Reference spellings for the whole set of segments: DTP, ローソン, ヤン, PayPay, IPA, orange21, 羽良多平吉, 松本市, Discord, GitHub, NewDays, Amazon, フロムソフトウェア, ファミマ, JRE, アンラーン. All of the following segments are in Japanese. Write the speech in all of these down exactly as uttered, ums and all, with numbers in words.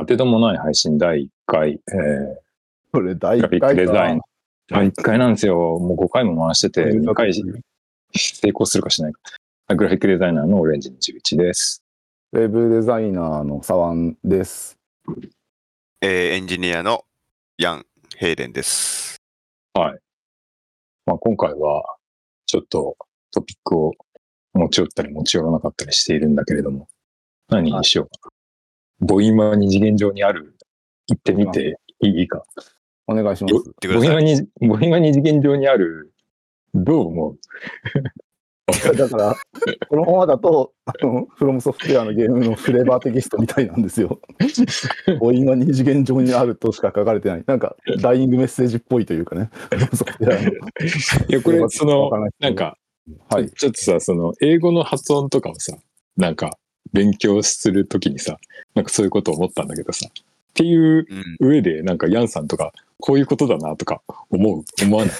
当てどもない配信だいいっかい。えー、これだいいっかいか。デザイン。だいいっかいなんですよ。もうごかいも回してて、にかい成功するかしないか。グラフィックデザイナーのオレンジにじゅういちです。ウェブデザイナーのサワンです。えー、エンジニアのヤン・ヘイデンです。はい。まあ、今回はちょっとトピックを持ち寄ったり持ち寄らなかったりしているんだけれども、何にしようかな。ボイマに次元上にある、行ってみていいか。お願いします。ボイマに、ボイマに次元上にある、どう思う？だから、このままだと、あの、フロムソフトウェアのゲームのフレーバーテキストみたいなんですよ。母音が二次元上にあるとしか書かれてない。なんか、ダイイングメッセージっぽいというかね。いや、これ、その、なんか、はい、ちょっとさ、その、英語の発音とかをさ、なんか、勉強するときにさ、なんかそういうことを思ったんだけどさ、っていう上で、なんか、ヤンさんとか、こういうことだなとか思う思わない、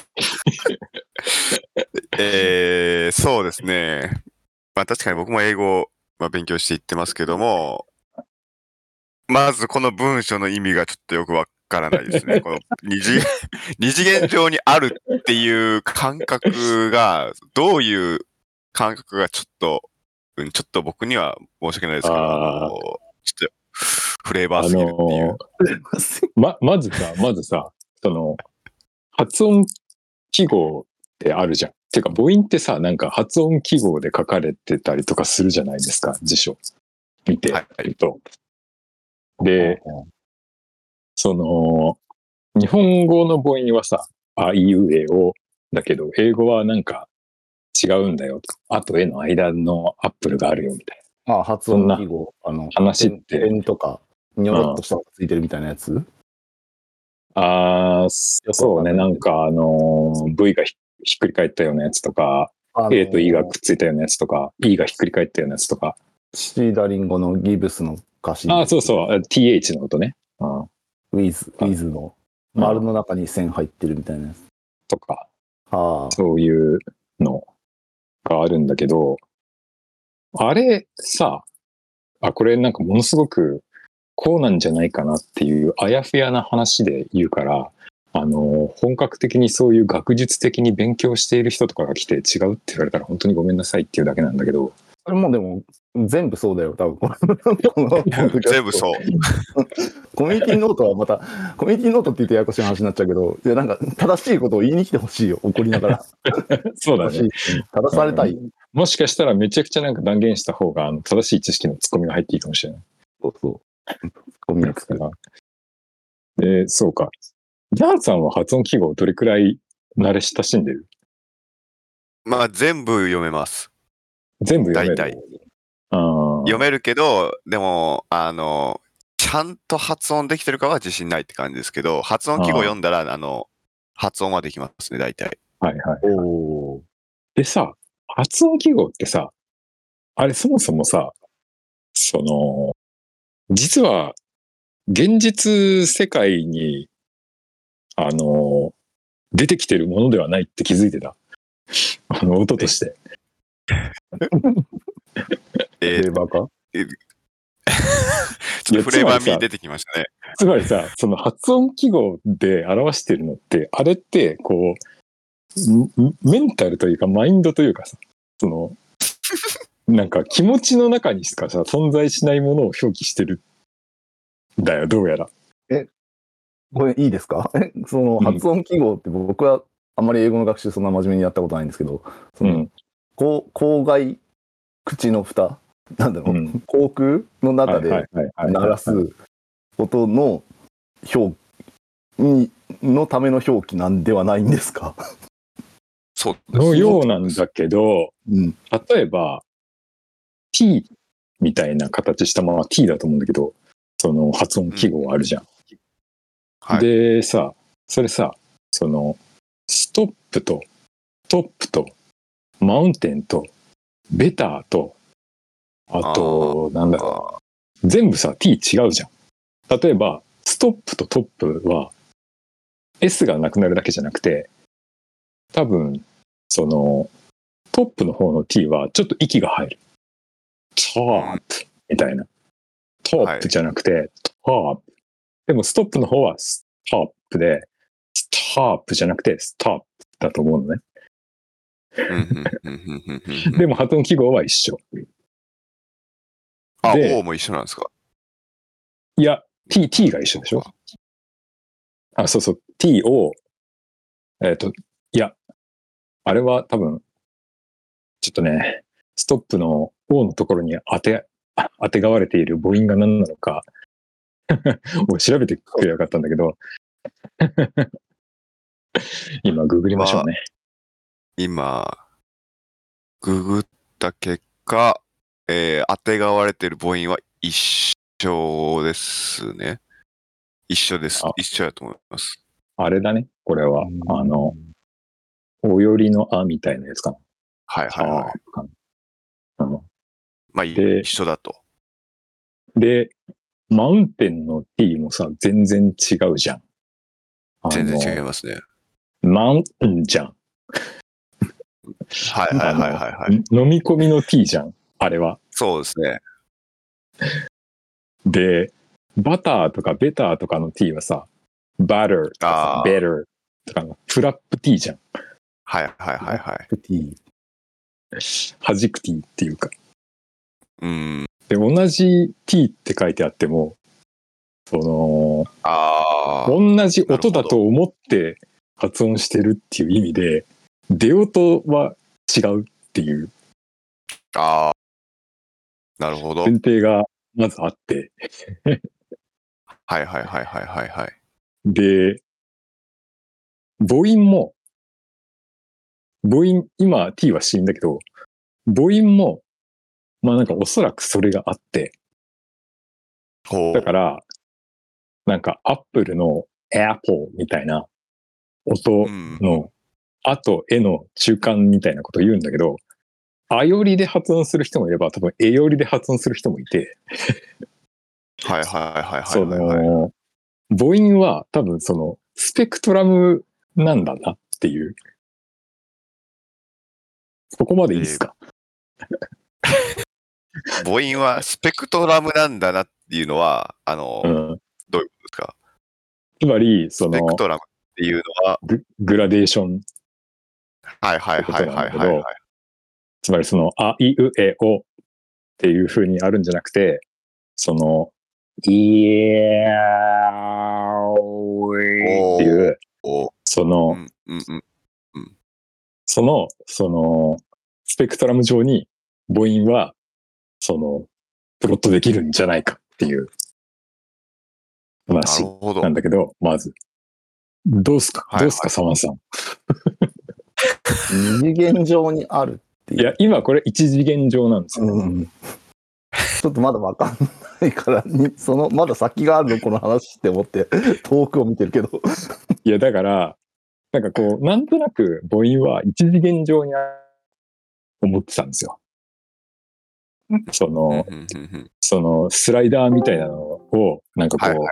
えー、そうですね、まあ、確かに僕も英語を、まあ、勉強していってますけども、まずこの文章の意味がちょっとよくわからないですね。この二次元、二次元上にあるっていう感覚がどういう感覚がちょっと、うん、ちょっと僕には申し訳ないですけど、ちょっとフレーバーすぎるっていう。あのー、ま、まずさ、まずさ、その、発音記号ってあるじゃん。てか、母音ってさ、なんか発音記号で書かれてたりとかするじゃないですか、辞書見てると。はい、で、その、日本語の母音はさ、あいうえおだけど、英語はなんか違うんだよとか、あとえの間のアップルがあるよみたいな。ああ、発音記号、あの、話って。点とか、にょろっとしたのがついてるみたいなやつ、うん、ああ、そうね、なんか、あのー、V が ひ, ひっくり返ったようなやつとか、あのー、A と E がくっついたようなやつとか、E がひっくり返ったようなやつとか。シーダリンゴのギブスの歌詞。ああ、そうそう、ティーエイチ の音ね。うん、ウィズ、ウィズの、丸の中に線入ってるみたいなやつ。とか、あ、そういうのがあるんだけど、あれさ、あ、これなんかものすごくこうなんじゃないかなっていうあやふやな話で言うから、あの、本格的にそういう学術的に勉強している人とかが来て違うって言われたら本当にごめんなさいっていうだけなんだけど。それもでも全部そうだよ、多分。全部そう。コミュニティノートはまた、コミュニティノートって言ってややこしい話になっちゃうけど、いやなんか正しいことを言いに来てほしいよ、怒りながら。そうだね。正されたい。もしかしたらめちゃくちゃなんか断言した方があの正しい知識のツッコミが入っていいかもしれない。そうそう。ツッコミがつくな。え、そうか。ジャンさんは発音記号どれくらい慣れ親しんでる？まあ全部読めます。全部読める。大体。あ、読めるけど、でも、あの、ちゃんと発音できてるかは自信ないって感じですけど、発音記号読んだら、あ, あの、発音はできますね、大体。はいはい、はい。おー。でさ、発音記号ってさ、あれそもそもさ、その、実は、現実世界に、あの、出てきてるものではないって気づいてた。あの、音として。えー、フレーバーか、えー、ちょっとフレーバーに出てきましたね。つまりさ、その発音記号で表してるのって、あれって、こう、メンタルというか、マインドというかさ、その、なんか気持ちの中にしかさ、存在しないものを表記してるんだよ、どうやら。え、これいいですか？え、その発音記号って僕はあんまり英語の学習そんな真面目にやったことないんですけど、その、うん、こう、口外、口の蓋なんだろう、うん、口腔の中で鳴らす音の表記のための表記なんではないんですか？そうのようなんだけど、うん、例えば T みたいな形したまま T だと思うんだけど、その発音記号あるじゃん、うんはい、でさ、それさ、そのストップとトップとマウンテンとベターと、あと、なんだろう。全部さ、t 違うじゃん。例えば、ストップとトップは、s がなくなるだけじゃなくて、多分、その、トップの方の t は、ちょっと息が入る。トップみたいな。トップじゃなくて、stop。 でもストップの方はストップで、ストップじゃなくてストップだと思うのね。でも発音記号は一緒。あ、O も一緒なんですか？いや、T、T が一緒でしょ？あ、そうそう、T を、えっと、いや、あれは多分、ちょっとね、ストップの O のところに当て、当てがわれている母音が何なのか、調べてくればよかったんだけど、今、ググりましょうね。今、ググった結果、えー、当てがわれている母音は一緒ですね。一緒です。一緒だと思います。あれだね、これは。あの、およりのあみたいなやつかな。はいはいはい。あのまあ、一緒だと。で、マウンテンの t もさ、全然違うじゃん。全然違いますね。マウンじゃん。はいはいはいはい、はい。飲み込みの t じゃん、あれは。そうですね。で、バターとかベターとかの t はさ、バターとかベターとかのフラップ t じゃん。はいはいはいはい。t。はじく t っていうか。うん。で、同じ t って書いてあっても、その、あ同じ音だと思って発音してるっていう意味で、出音は違うっていう。ああ。なるほど。前提がまずあって。はいはいはいはいはいはい。で、母音も、母音、今 t は死んだけど、母音も、まあなんかおそらくそれがあって。ほう。だから、なんかアップルのエアポーみたいな音のあとえの中間みたいなことを言うんだけど、あよりで発音する人もいれば、多分えよりで発音する人もいて。はいはいはいはい。その、母音は多分そのスペクトラムなんだなっていう。そこまでいいですか？えー母音はスペクトラムなんだなっていうのは、あの、うん、どういうことですか？つまり、その、スペクトラムっていうのは、グ, グラデーション。はいはいはいはいはい、はい。つまり、その、あ、いう、え、おっていう風にあるんじゃなくて、その、いえ、あ、お、えっていう、その、うんうんうんうん、その、その、スペクトラム上に母音は、その、プロットできるんじゃないかっていう話なんだけど、まず。どうすか、はいはい、どうすか、サマンさん。二次元上にあるっていう。いや、今これ一次元上なんですよ、うんうん。ちょっとまだわかんないから、その、まだ先があるの、この話って思って、遠くを見てるけど。いや、だから、なんかこう、なんとなく母音は一次元上にあると思ってたんですよ。その、そのスライダーみたいなのを、なんかこう、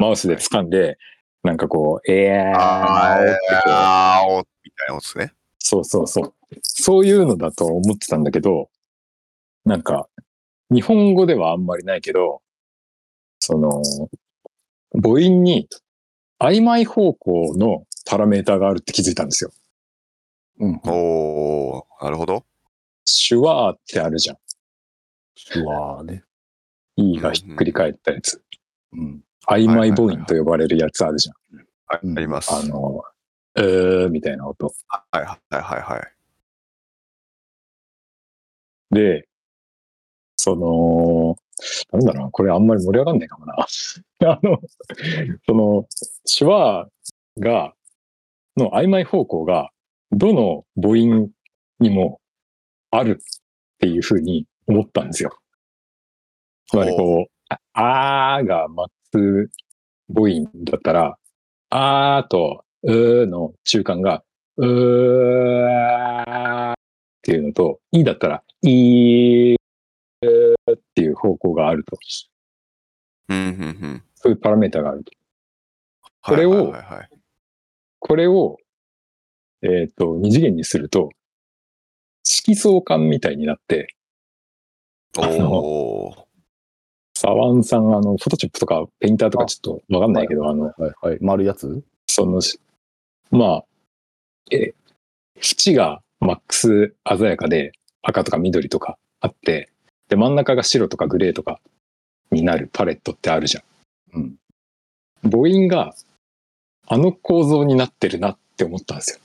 マウスで掴んで、なんかこう、えー、あー、あー、みたいな音ですね。そうそうそう。そういうのだと思ってたんだけど、なんか、日本語ではあんまりないけど、その、母音に曖昧方向のパラメーターがあるって気づいたんですよ。うん。おー、なるほど。シュワーってあるじゃん。シュワーね。E がひっくり返ったやつ。うんうん、曖昧母音と呼ばれるやつあるじゃん。はいはいはいはい、あります。あの、えーみたいな音。はいはいはいはい。で、その、なんだろう、これあんまり盛り上がんないかもな。あの、その、シュワーが、の曖昧方向が、どの母音にもあるっていうふうに、思ったんですよ。つまりこう、あーがマックス母音だったら、あーとうーの中間が、うーっていうのと、いだったら、いーっていう方向があると。そういうパラメータがあると。これを、これを、えっと、二次元にすると、色相関みたいになって、あのサワンさん、あの、フォトショップとかペインターとかちょっとわかんないけど、あ, あの、はいはい、丸いやつその、まあ、え、縁がマックス鮮やかで赤とか緑とかあって、で、真ん中が白とかグレーとかになるパレットってあるじゃん。うん。母音があの構造になってるなって思ったんですよ。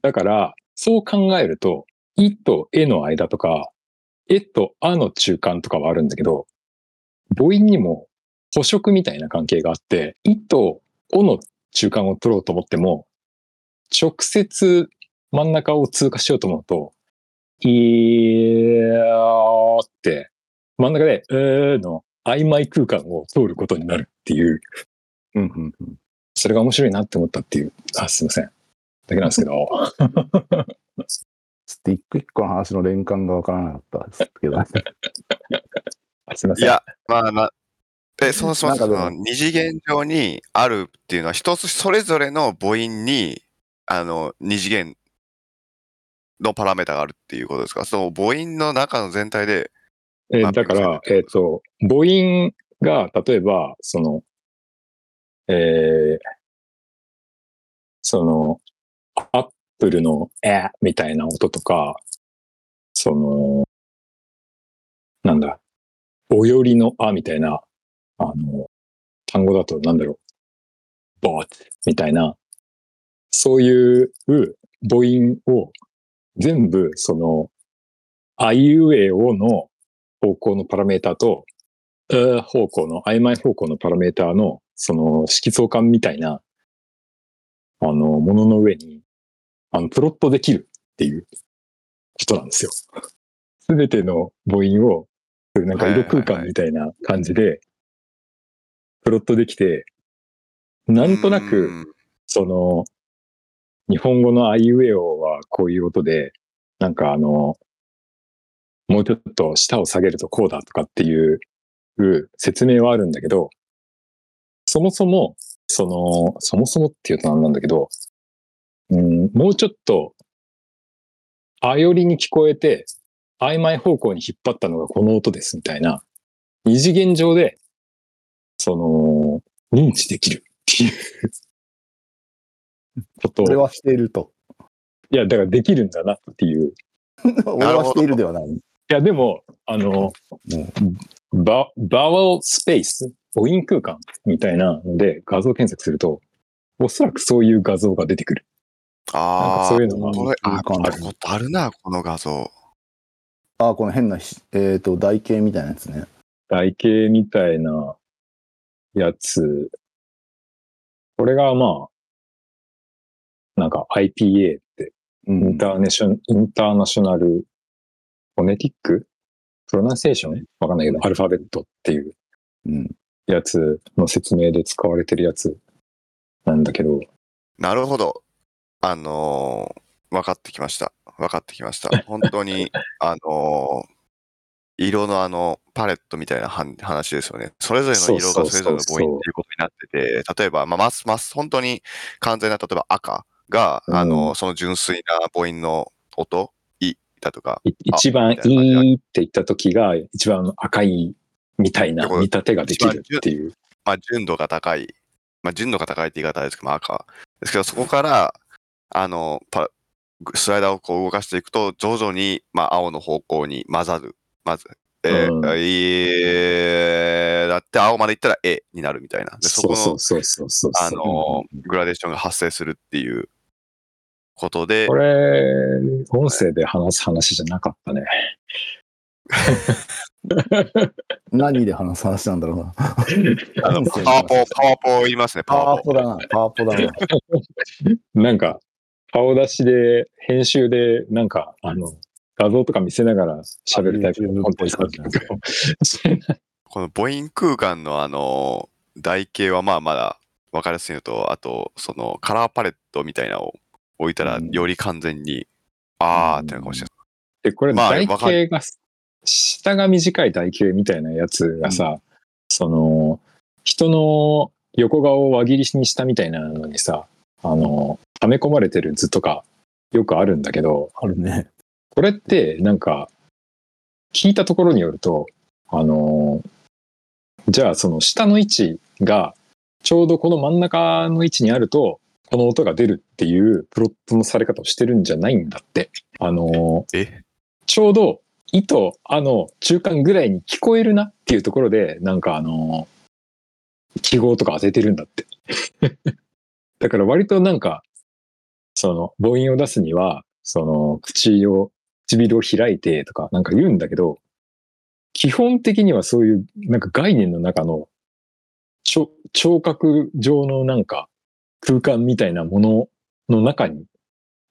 だから、そう考えると、いとえの間とか、えとあの中間とかはあるんだけど、母音にも補色みたいな関係があって、いとおの中間を取ろうと思っても、直接真ん中を通過しようと思うと、いーって、真ん中で、えーの曖昧空間を通ることになるっていう、うんうんうん、それが面白いなって思ったっていう、あ、すいません。だけなんですけど。ちょっと一個一個の話の連関が分からなかったですけど、ね。すいません。いや、まあな、でそのその二次元上にあるっていうのは、一つそれぞれの母音にあの二次元のパラメータがあるっていうことですか。その母音の中の全体で。えー、だから、えっと、母音が例えばその、えー、そのアップルのえみたいな音とか、そのなんだ。およりのあみたいな、あの、単語だとなんだろう、ボートみたいな、そういう母音を全部その、あいうえおの方向のパラメータと、う方向の、曖昧方向のパラメータの、その色相関みたいな、あの、ものの上に、あの、プロットできるっていうことなんですよ。すべての母音を、なんか色空間みたいな感じでプロットできて、なんとなくその日本語のあいうえおはこういう音で、なんかあのもうちょっと舌を下げるとこうだとかっていう説明はあるんだけど、そもそもそのそもそもっていうとなんなんだけど、うんもうちょっとあよりに聞こえて曖昧方向に引っ張ったのがこの音ですみたいな、二次元上で、その、認知できるっていうことを。俺はしていると。いや、だからできるんだなっていう。俺はしているではない。いや、でも、あの、うん、バ, バワルスペース、母音空間みたいなので画像検索すると、おそらくそういう画像が出てくる。ああ、そういうのが。ああるな、この画像。ああ、この変な、えっと、台形みたいなやつね。台形みたいなやつ。これがまあ、なんか アイピーエー って、インターネショ、うん、インターナショナル、フォネティックプロナンセーションわかんないけど、アルファベットっていうやつの説明で使われてるやつなんだけど。なるほど。あのー、わかってきました。分かってきました。本当に、あのー、色のあの、パレットみたいな話ですよね。それぞれの色がそれぞれの母音っていうことになってて、そうそうそうそう、例えば、まあ、ますます、本当に完全な、例えば赤が、うん、あの、その純粋な母音の音、いだとか。一番いいって言った時が、一番赤いみたいな見立てができるっていう。まあ、純度が高い。まあ、純度が高いって言い方ですけど、まあ、赤。ですけど、そこから、あの、パスライダーをこう動かしていくと、徐々に、まあ、青の方向に混ざる。まず、えーうん、えー、だって青までいったら A になるみたいな。でそこの、あの、グラデーションが発生するっていうことで。これ、音声で話す話じゃなかったね。何で話す話なんだろうな。あのパワポ、パワポ言いますね。パワポだな、パワポだな。なんか、顔出しで、編集で、なんか、あの、画像とか見せながら喋るタイプのコンテンツだったんですけど。この母音空間のあの、台形はまあまだ分かりやすいのと、あと、そのカラーパレットみたいなのを置いたら、より完全に、うん、あーってなるかもしれない。で、これ台形が、まあ、下が短い台形みたいなやつがさ、うん、その、人の横顔を輪切りにしたみたいなのにさ、あの、溜め込まれてる図とかよくあるんだけど、あるね。これってなんか聞いたところによると、あのじゃあその下の位置がちょうどこの真ん中の位置にあるとこの音が出るっていうプロットのされ方をしてるんじゃないんだって。あのえちょうどイとアの中間ぐらいに聞こえるなっていうところでなんかあの記号とか当ててるんだってだから割となんかその母音を出すにはその口を唇を開いてとかなんか言うんだけど、基本的にはそういうなんか概念の中の聴覚上のなんか空間みたいなものの中に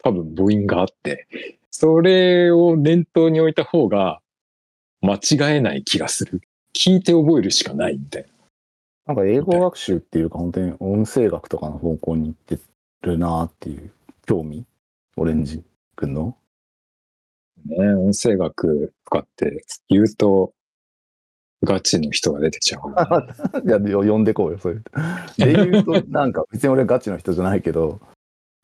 多分母音があって、それを念頭に置いた方が間違えない気がする。聞いて覚えるしかないみたいな。なんか英語学習っていうか本当に音声学とかの方向に行ってるなっていう興味。オレンジくんのね、音声学とかって言うとガチの人が出てちゃうから。いや呼んでこうよそういう。で言うとなんか別に俺はガチの人じゃないけど。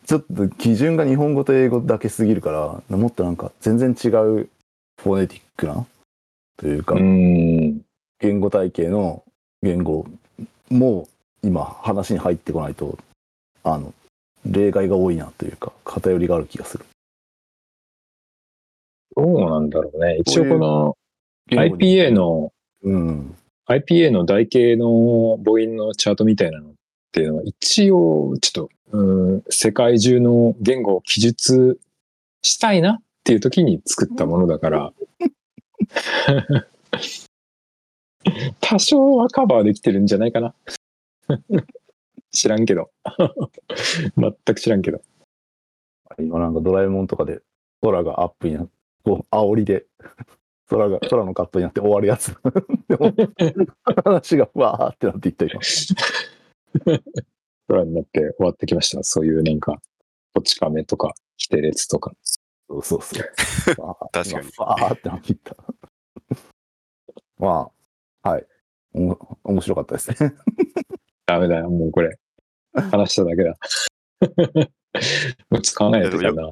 ちょっと基準が日本語と英語だけすぎるから、もっとなんか全然違うフォネティックなというか、うん言語体系の言語も今話に入ってこないと、あの、例外が多いなというか、偏りがある気がする。どうなんだろうね。一応この アイピーエー の、うん、アイピーエー の台形の母音のチャートみたいなのっていうのは一応ちょっと、うん、世界中の言語を記述したいなっていう時に作ったものだから多少はカバーできてるんじゃないかな知らんけど全く知らんけど、今なんかドラえもんとかで空がアップになってこう煽りで空が空のカットになって終わるやつでも話がわーってなっていった今空になって終わってきました。そういうなんか、こち亀とか、キテレツとか。そうそうそう。確かに。わーって聞いた。まあ、はい。おも面白かったですね。ダメだよ、もうこれ。話しただけだ。もう使わないやつだな。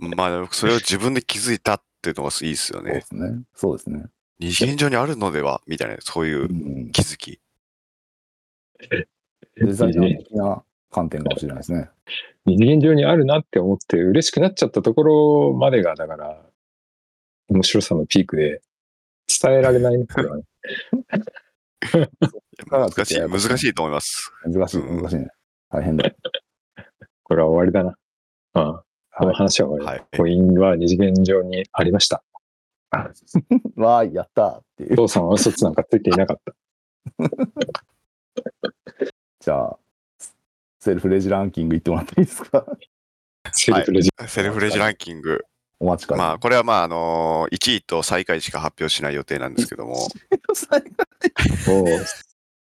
まあ、それを自分で気づいたっていうのがいいですよね。そうですね。そうですね。二次元にあるのではみたいな、そういう気づき。うんデザイナー的な観点かもしれないですね。二次元上にあるなって思って嬉しくなっちゃったところまでがだから面白さのピークで伝えられないんですよね。難しい難しいと思います。難しい難しいね。大変だ。これは終わりだな。うん。この話は終わりだ。コインは二次元上にありました。わあやったーっていう。父さんは嘘つなんかついていなかった。じゃあセルフレジランキングいってもらっていいですかセルフレジ、はい、セルフレジランキングお待ちかね、まあ、これはまああのー、いちいと最下位しか発表しない予定なんですけども最下位う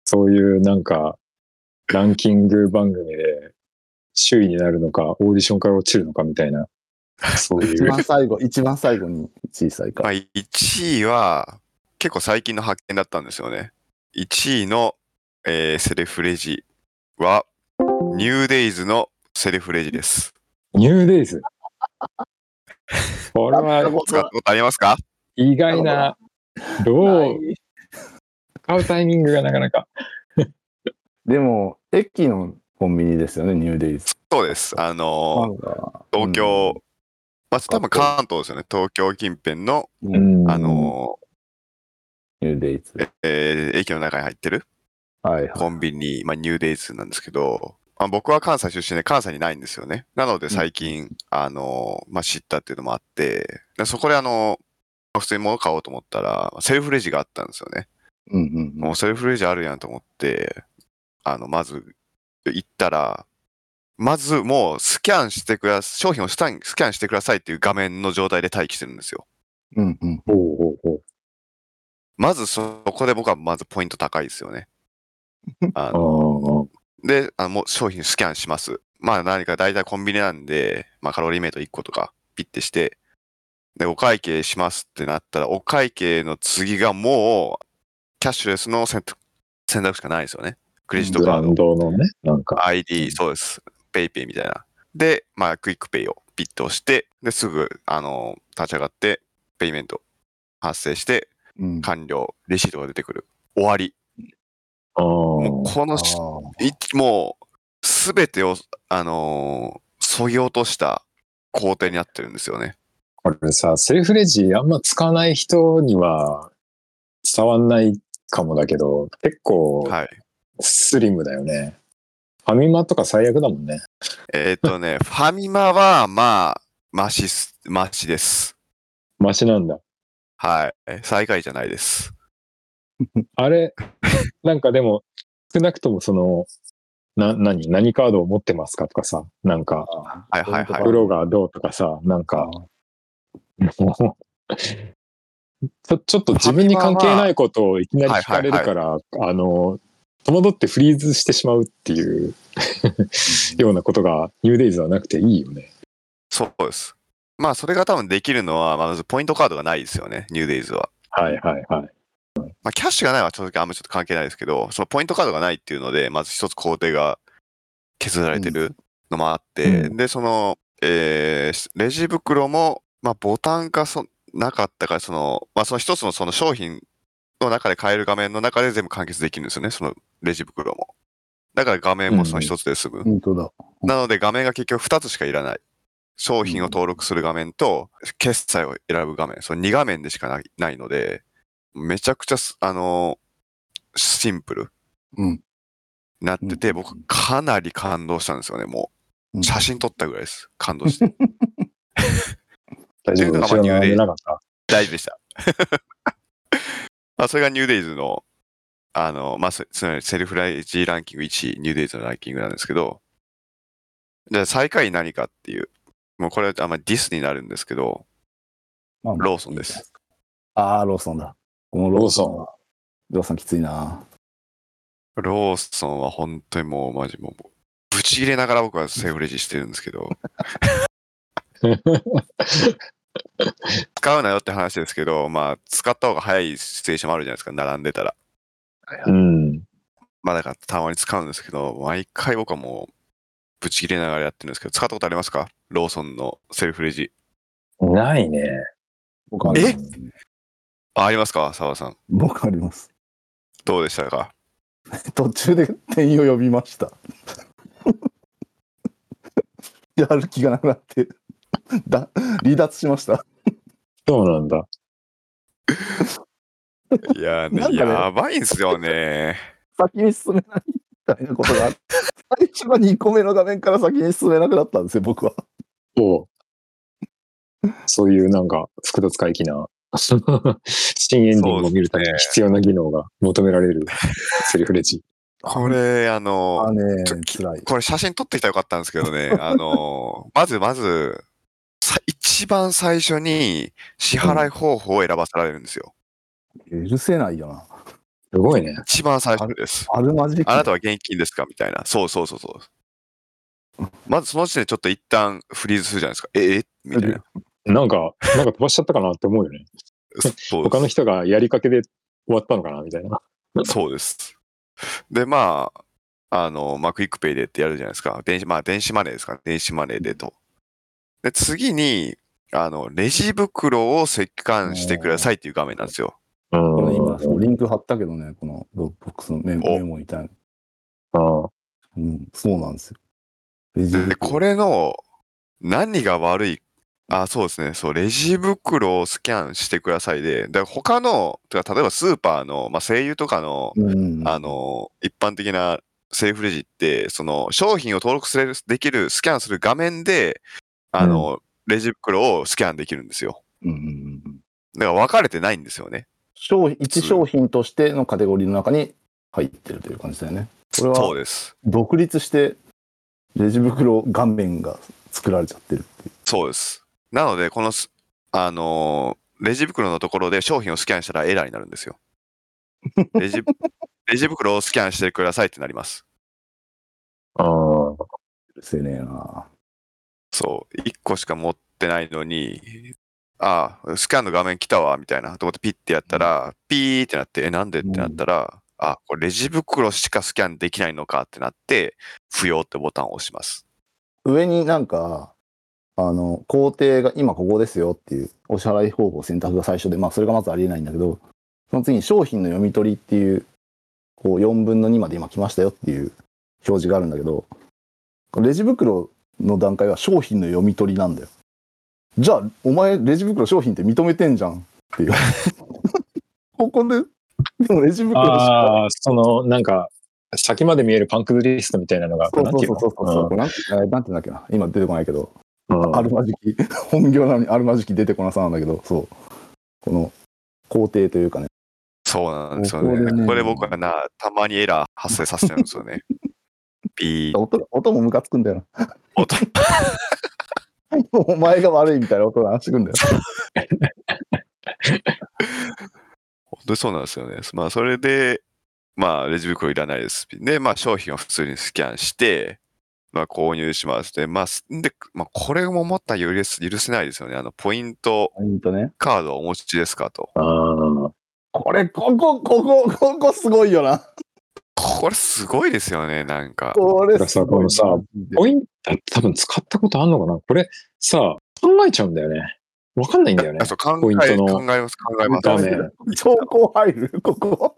そういうなんかランキング番組で首位になるのかオーディションから落ちるのかみたいなそういう一番最後一番最後にいちい最下位、まあ、いちいは結構最近の発見だったんですよね。いちいの、えー、セルフレジはニューデイズのセルフレジです。ニューデイズ。これは使ったことありますか？意外な。どう？買うタイミングがなかなか。でも駅のコンビニですよね、ニューデイズ。そうです。あのー、東京、うん、まあ多分関東ですよね。東京近辺の、うん、あのー、ニューデイズ、えー、駅の中に入ってる。はいはい、コンビニ、まあ、ニューデイズなんですけど、まあ、僕は関西出身で関西にないんですよね。なので最近、うんあのまあ、知ったっていうのもあって、でそこであの普通に物買おうと思ったらセルフレジがあったんですよね、うんうんうん、もうセルフレジあるやんと思って、あのまず行ったらまずもうスキャンしてください、商品をスキャンしてくださいっていう画面の状態で待機してるんですよ、うんうん、おうおうおう。まずそこで僕はまずポイント高いですよねあのであのもう商品スキャンします。まあ何か大体コンビニなんで、まあ、カロリーメイトいっことかピッてして、でお会計しますってなったら、お会計の次がもうキャッシュレスの選択しかないですよね。クレジットカードの、ね、なんか アイディー そうです PayPay みたいなで、まあ、クイックペイをピッと押して、ですぐあの立ち上がってペイメント発生して、うん、完了、レシートが出てくる、終わり。あもうこのもうすべてをあの削ぎ落とした工程になってるんですよね。これさ、セルフレジあんま使わない人には伝わんないかもだけど、結構スリムだよね。はい、ファミマとか最悪だもんね。えー、っとね、ファミマはまあマシマシです。マシなんだ。はい、最下位じゃないです。あれなんかでも少なくともそのな何何カードを持ってますかとかさ、なんかはいはいはい、プロがどうとかさ、なんかもうちょちょっと自分に関係ないことをいきなり聞かれるから、はいはいはい、あの戸惑ってフリーズしてしまうっていうようなことが ユーデイズ はなくていいよね。そうです。まあそれが多分できるのはまずポイントカードがないですよね、NewDays は。はいはいはい。まあ、キャッシュがないは正直あんまちょっと関係ないですけど、そのポイントカードがないっていうので、まず一つ工程が削られてるのもあって、うん、で、その、えー、レジ袋も、まあ、ボタンがそなかったから、その、まあ、その一つのその商品の中で買える画面の中で全部完結できるんですよね、そのレジ袋も。だから画面もその一つで済む。本当だ。なので画面が結局二つしかいらない。商品を登録する画面と、決済を選ぶ画面、そのに画面でしかな い, ないので、めちゃくちゃ、あのー、シンプルになってて、うん、僕、かなり感動したんですよね、もう。うん、写真撮ったぐらいです。感動して。大丈夫ですか？ニューデイズ。大丈夫でした。まあ、それがニューデイズの、あのー、まあ、つまりセルフレジランキングいちい、ニューデイズのランキングなんですけど、じゃあ最下位何かっていう、もうこれあんまりディスになるんですけど、まあ、ローソンです。ああ、ローソンだ。このローソンはローソンきついな。ローソンは本当にもうマジもうぶち切れながら僕はセルフレジしてるんですけど使うなよって話ですけど、まあ使った方が早いステーションもあるじゃないですか、並んでたら。うん。まあだからたまに使うんですけど、毎回僕はもうぶち切れながらやってるんですけど、使ったことありますか？ローソンのセルフレジ。ないね。僕はないね。え？あ, ありますか、澤さん。僕あります。どうでしたか？途中で店員を呼びました。やる気がなくなってだ離脱しました。そうなんだ。いやー ね, ね、やばいんすよね。先に進めないみたいなことがあって、最初はにこめの画面から先に進めなくなったんですよ、僕は。おう。そういうなんか複雑回帰な。新エンディングを見るために必要な技能が求められるセルフレジ。これ、あの、あね、これ写真撮ってきたらよかったんですけどね、あの、まずまず、一番最初に支払い方法を選ばされるんですよ。うん、許せないよな。すごいね。一番最初です。あるまじき。あなたは現金ですかみたいな。そうそうそうそう。まずその時点でちょっと一旦フリーズするじゃないですか。ええみたいな。なんか、なんか飛ばしちゃったかなって思うよね。他の人がやりかけで終わったのかなみたいな。そうです。で、まあ、あの、まあ、クイックペイでってやるじゃないですか。電子、まあ、電子マネーですか、電子マネーでと。で、次に、あの、レジ袋を折換してくださいっていう画面なんですよ。これ今、リンク貼ったけどね、このドロップボックスのメモみたいな。ああ。うん、そうなんですよ。レジ袋。で、これの、何が悪いか。あ、そうですね。そう、レジ袋をスキャンしてくださいで、だから他の、例えばスーパーの、まあ、西友とかの、うん、あの、一般的なセルフレジって、その、商品を登録する、できる、スキャンする画面で、あの、うん、レジ袋をスキャンできるんですよ。うん。だから分かれてないんですよね。商品、一商品としてのカテゴリーの中に入ってるという感じだよね。これは、そうです。独立して、レジ袋画面が作られちゃってるっていう。そうです。なので、この、あのー、レジ袋のところで商品をスキャンしたらエラーになるんですよ。レジ、レジ袋をスキャンしてくださいってなります。ああ、うるせえねえな。そう、いっこしか持ってないのに、ああ、スキャンの画面来たわ、みたいな。と思ってピッてやったら、ピーってなって、え、なんでってなったら、うん、あ、これレジ袋しかスキャンできないのかってなって、不要ってボタンを押します。上になんか、あの工程が今ここですよっていうお支払い方法選択が最初で、まあそれがまずありえないんだけど、その次に商品の読み取りっていう、こうよんぶんのにまで今来ましたよっていう表示があるんだけど、レジ袋の段階は商品の読み取りなんだよ。じゃあお前レジ袋商品って認めてんじゃんっていうここででもレジ袋しか、あ、そのなんか先まで見えるパンクリストみたいなのが、そうそうそうそうそう、うん、なんていうんだっけな、今出てこないけど、うん、あるまじき本業なのにあるまじき出てこなさなんだけど、そうこの工程というかね。そうなんですよね。ここでね、これ僕はなたまにエラー発生させちゃうんですよね。ビー音、音もムカつくんだよな。音お前が悪いみたいな音がしてくんだよ。本当にそうなんですよね。まあそれで、まあレジ袋いらないです。で、まあ商品を普通にスキャンして、まあ購入します。で、まあ、でまあ、これも思ったら許せないですよね。あのポイント、ポイントね、カードをお持ちですかと。あ、これ、ここ、ここ、ここすごいよな。これすごいですよね、なんか。これさ、このさ、ポイント、多分使ったことあるのかな？これさ、考えちゃうんだよね。わかんないんだよね。あ、そう、考え、ポイントの考えます、考えます。ダメ。兆候入る？ここ。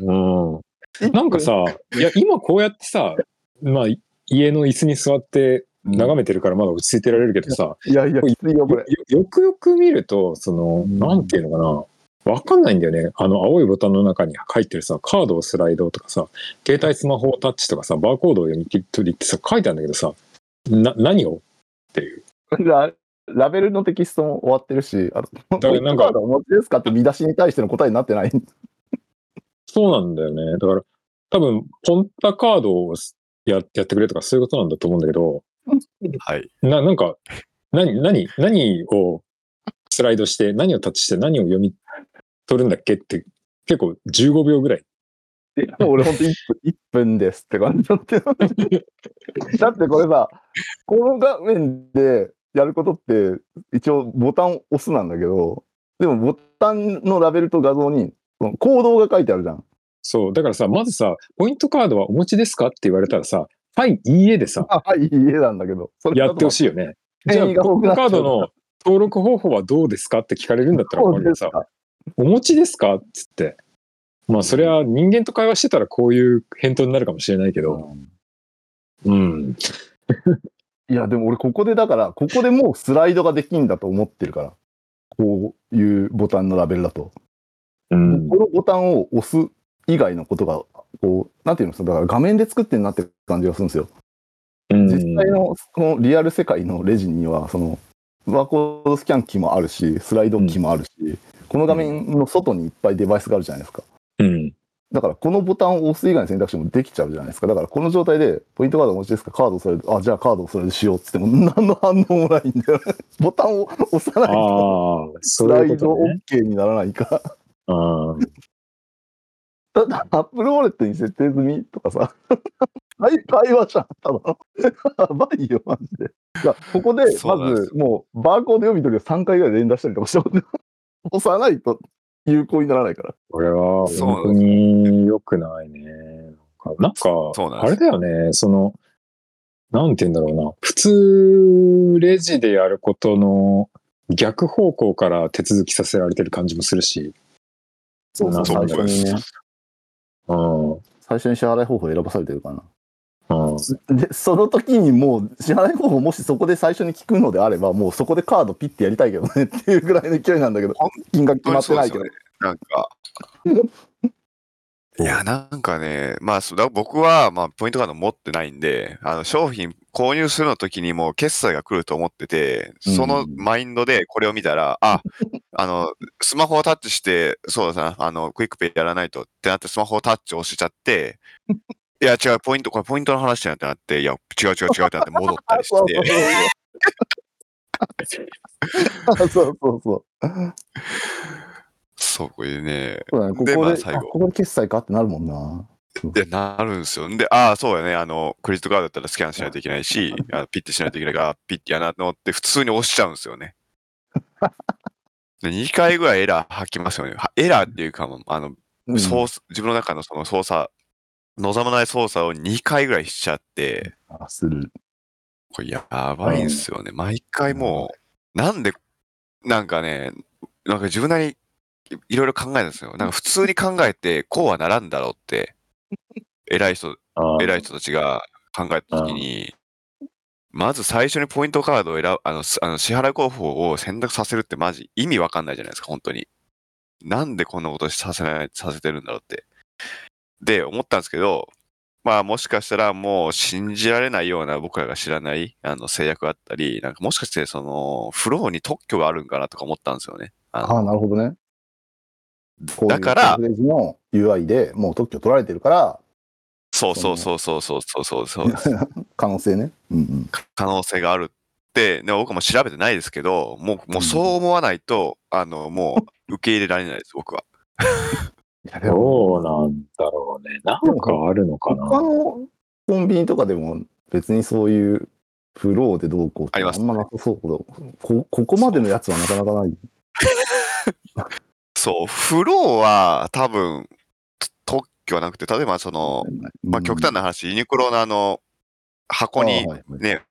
うん。なんかさ、いや、今こうやってさ、まあ、家の椅子に座って眺めてるからまだ落ち着いてられるけどさ、いやいや、きついよ、これ。よくよく見ると、その、なんていうのかな。わかんないんだよね。あの青いボタンの中に入ってるさ、カードをスライドとかさ、携帯スマホをタッチとかさ、バーコードを読み取りってさ、書いてあるんだけどさ、な、何をっていう。ラベルのテキストも終わってるし、あの、だからなんか、カードお持ちですかって見出しに対しての答えになってない。そうなんだよね。だから、多分、ポンタカードを や, やってくれとかそういうことなんだと思うんだけど、はい。な、なんか、何、何、何をスライドして、何をタッチして、何を読み、取るんだっけって結構じゅうごびょうぐらい。俺ほんといっぷんですって感じだって。だってこれさ、この画面でやることって一応ボタンを押すなんだけど、でもボタンのラベルと画像に行動が書いてあるじゃん。そうだからさ、まずさ、ポイントカードはお持ちですかって言われたらさ、はい、いいえでさ、あ、はい、いいえなんだけど、それやってほしいよね。じゃあポイントカードの登録方法はどうですかって聞かれるんだったらこれさ。お持ちですかっつって、まあそれは人間と会話してたらこういう返答になるかもしれないけど、うん。いやでも俺ここでだからここでもうスライドができんだと思ってるから、こういうボタンのラベルだと、うん、このボタンを押す以外のことがこうなんていうの、だから画面で作ってんなって感じがするんですよ。うん、実際のこのリアル世界のレジにはそのバーコードスキャン機もあるし、スライド機もあるし。うん、この画面の外にいっぱいデバイスがあるじゃないですか、うん、だからこのボタンを押す以外の選択肢もできちゃうじゃないですか。だからこの状態でポイントカードお持ちですか、カードをそれで、あ、じゃあカードをそれでしようっつっても何の反応もないんだよね。ボタンを押さないとスライド OK にならないか。あ、ただアップルウォレットに設定済みとかさ、はい、会話じゃん、ただの。やばいよ、マジで。ここでまずもうバーコード読み取りをさんかいぐらい連打したりとかしてもね、押さないと有効にならないから。これは本当に良くないね。なんか、あれだよね、その、なんて言うんだろうな、普通、レジでやることの逆方向から手続きさせられてる感じもするし。そうそうそうそうですね。うん。最初に支払い方法選ばされてるかな。うん、でその時にもう支払い方法もしそこで最初に聞くのであればもうそこでカードピッてやりたいけどねっていうぐらいの勢いなんだけど、金額決まってないけど、ね、なんかいやなんかね、まあだ僕はまあポイントカード持ってないんで、あの商品購入するの時にもう決済が来ると思ってて、そのマインドでこれを見たら、うん、ああのスマホをタッチして、そうだな、あのクイックペイやらないとってなって、スマホをタッチ押しちゃっていや違う、ポイント、これポイントの話じゃなくてなって、いや、違う違う違うってなって戻ったりして。そうそうそう。そう、これね。そうだね、ここで、でまあ、最後ここで決済かってなるもんな。で、なるんですよ。で、ああ、そうだね、あの、クレジットカードだったらスキャンしないといけないし、あピッてしないといけないから、ピッてやなと思って、普通に押しちゃうんですよね。で、にかいぐらいエラー吐きますよね。エラーっていうか、あの、うん、操自分の中のその操作、望まない操作をにかいぐらいしちゃって、あ、する。これやばいんすよね。毎回もう、なんで、なんかね、なんか自分なりにいろいろ考えるんですよ。なんか普通に考えてこうはならんだろうって偉い人偉い人たちが考えたときに、まず最初にポイントカードを選ぶあのあの支払い方法を選択させるってマジ意味わかんないじゃないですか。本当になんでこんなことさせないさせてるんだろうってで思ったんですけど、まあもしかしたらもう信じられないような僕らが知らないあの制約があったり、なんかもしかしてそのフローに特許があるんかなとか思ったんですよね。ああ、なるほどね。だからこういうの ユーアイ でもう特許取られてるから。そうそうそうそうそうそうそうそうです。可能性ね、うんうん。可能性があるって、でも僕も調べてないですけど、もうもうそう思わないと、うん、あのもう受け入れられないです僕は。どうなんだろうね。なんかあるのかな。他のコンビニとかでも別にそういうフローでどうこうってあんまなさそうけど、ここまでのやつはなかなかない。そう、フローは多分特許はなくて、例えばその、まあ、極端な話、ユニクロのあの箱にね、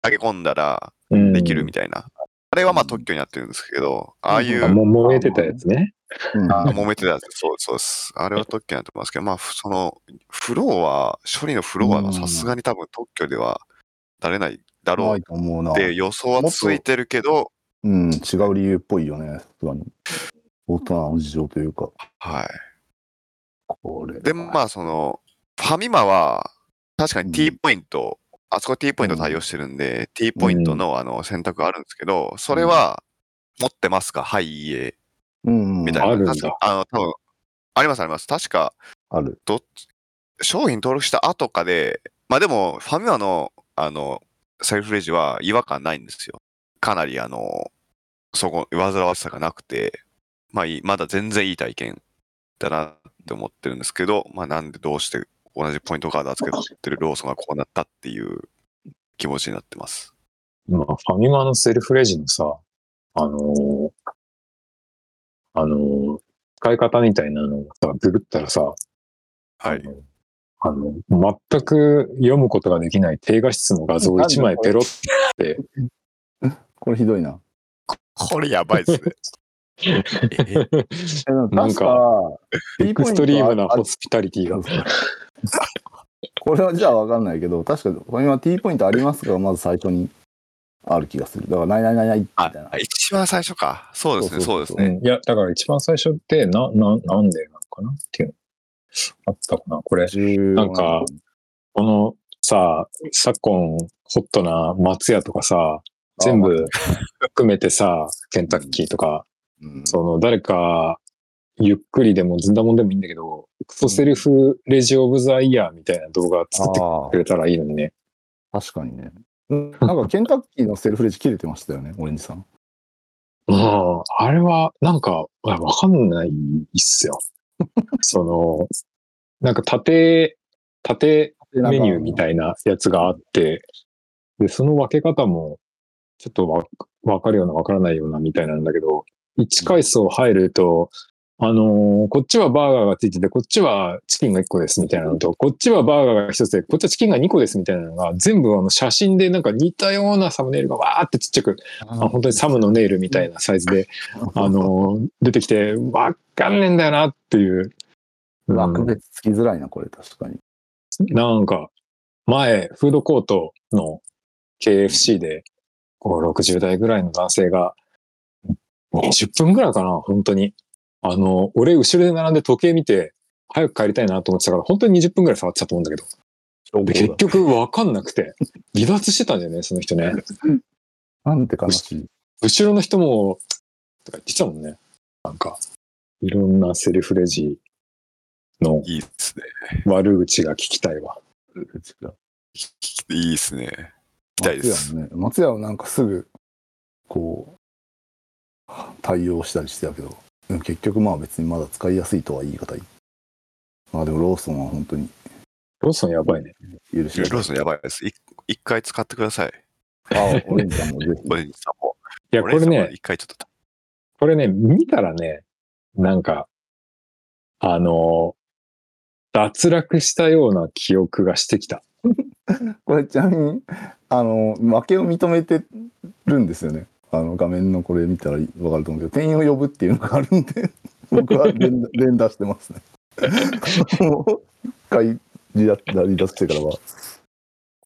あげ込んだらできるみたいな。あれはまあ特許になってるんですけど、ああいう。もう揉めてたやつね。うん、あ揉めてたやつ、そうそうです。あれは特許になってますけど、まあ、その、フローは、処理のフローはさすがに多分特許ではだれないだろうって予想はついてるけど、うん、違う理由っぽいよね、さすがに。大人の事情というか。はい。これ。で、まあ、その、ファミマは、確かに T ポイント、うん、あそこ T ポイント対応してるんで、うん、T ポイントのあの選択があるんですけど、それは、持ってますか、うん、はい、いいえ。うん、みたいな。あるんだ。確か、あの、多分、ありますあります。確か、ある。どっち、商品登録した後かで、まあでも、ファミマの、あの、セルフレジは違和感ないんですよ。かなり、あの、そこ、煩わしさがなくて、まあいい、まだ全然いい体験だなって思ってるんですけど、まあなんでどうして同じポイントカード扱ってるローソンがこうなったっていう気持ちになってます。まあ、ファミマのセルフレジのさ、あのー、あのー、使い方みたいなのをさ、ググったらさ、はい。あの、全く読むことができない低画質の画像をいちまいペロって。これひどいな。これやばいですね。なんかエクストリームなホスピタリティがこれはじゃあ分かんないけど、確か今 T ポイントありますが、まず最初にある気がする。だからないないないないみたいな。一番最初か。そうですね、そうですね。いや、だから一番最初ってなななんでなのかなっていうのあったかな。これなんかこのさ、昨今ホットな松屋とかさ、全部含めてさ、ケンタッキーとか、その誰かゆっくりでもずんだもんでもいいんだけど、クソセルフレジオブザイヤーみたいな動画作ってくれたらいいのにね。確かにね。なんかケンタッキーのセルフレジ切れてましたよね、オレンジさん。ああ、あれはなんかわかんないっすよ。そのなんか縦縦メニューみたいなやつがあって、でその分け方もちょっとわ分かるような分からないようなみたいなんだけど。いち階層入ると、あのー、こっちはバーガーがついてて、こっちはチキンがいっこですみたいなのと、こっちはバーガーがひとつで、こっちはチキンがにこですみたいなのが、全部あの写真でなんか似たようなサムネイルがわーってちっちゃく、あ本当にサムのネイルみたいなサイズで、あのー、出てきて、わかんねえんだよなっていう。区別つきづらいな、これ確かに。なんか、前、フードコートの ケーエフシー で、こうろくじゅう代ぐらいの男性が、にじゅっぷんぐらいかな、本当に。あの、俺、後ろで並んで時計見て、早く帰りたいなと思ってたから、本当ににじゅっぷんぐらい触ってたと思うんだけど。で、結局、わかんなくて、離脱してたんだよね、その人ね。なんて悲しい。後ろの人も、とか言ってたもんね。なんか、いろんなセルフレジの、いいっすね。悪口が聞きたいわ。悪口が。いいっすね。聞きたいです。松屋はなんかすぐ、こう、対応したりしてたけど、でも結局まあ別にまだ使いやすいとは言い難い。まあでもローソンは本当に。ローソンやばいね。許しない。ローソンやばいです。一回使ってください。ああ、オレンジさんも。オレンジさんも。いや、これね、一回ちょっと。これね、見たらね、なんか、あの、脱落したような記憶がしてきた。これちなみに、あの、負けを認めてるんですよね。あの画面のこれ見たら分かると思うけど、店員を呼ぶっていうのがあるんで僕は連打してますね。もう一回離脱してからは。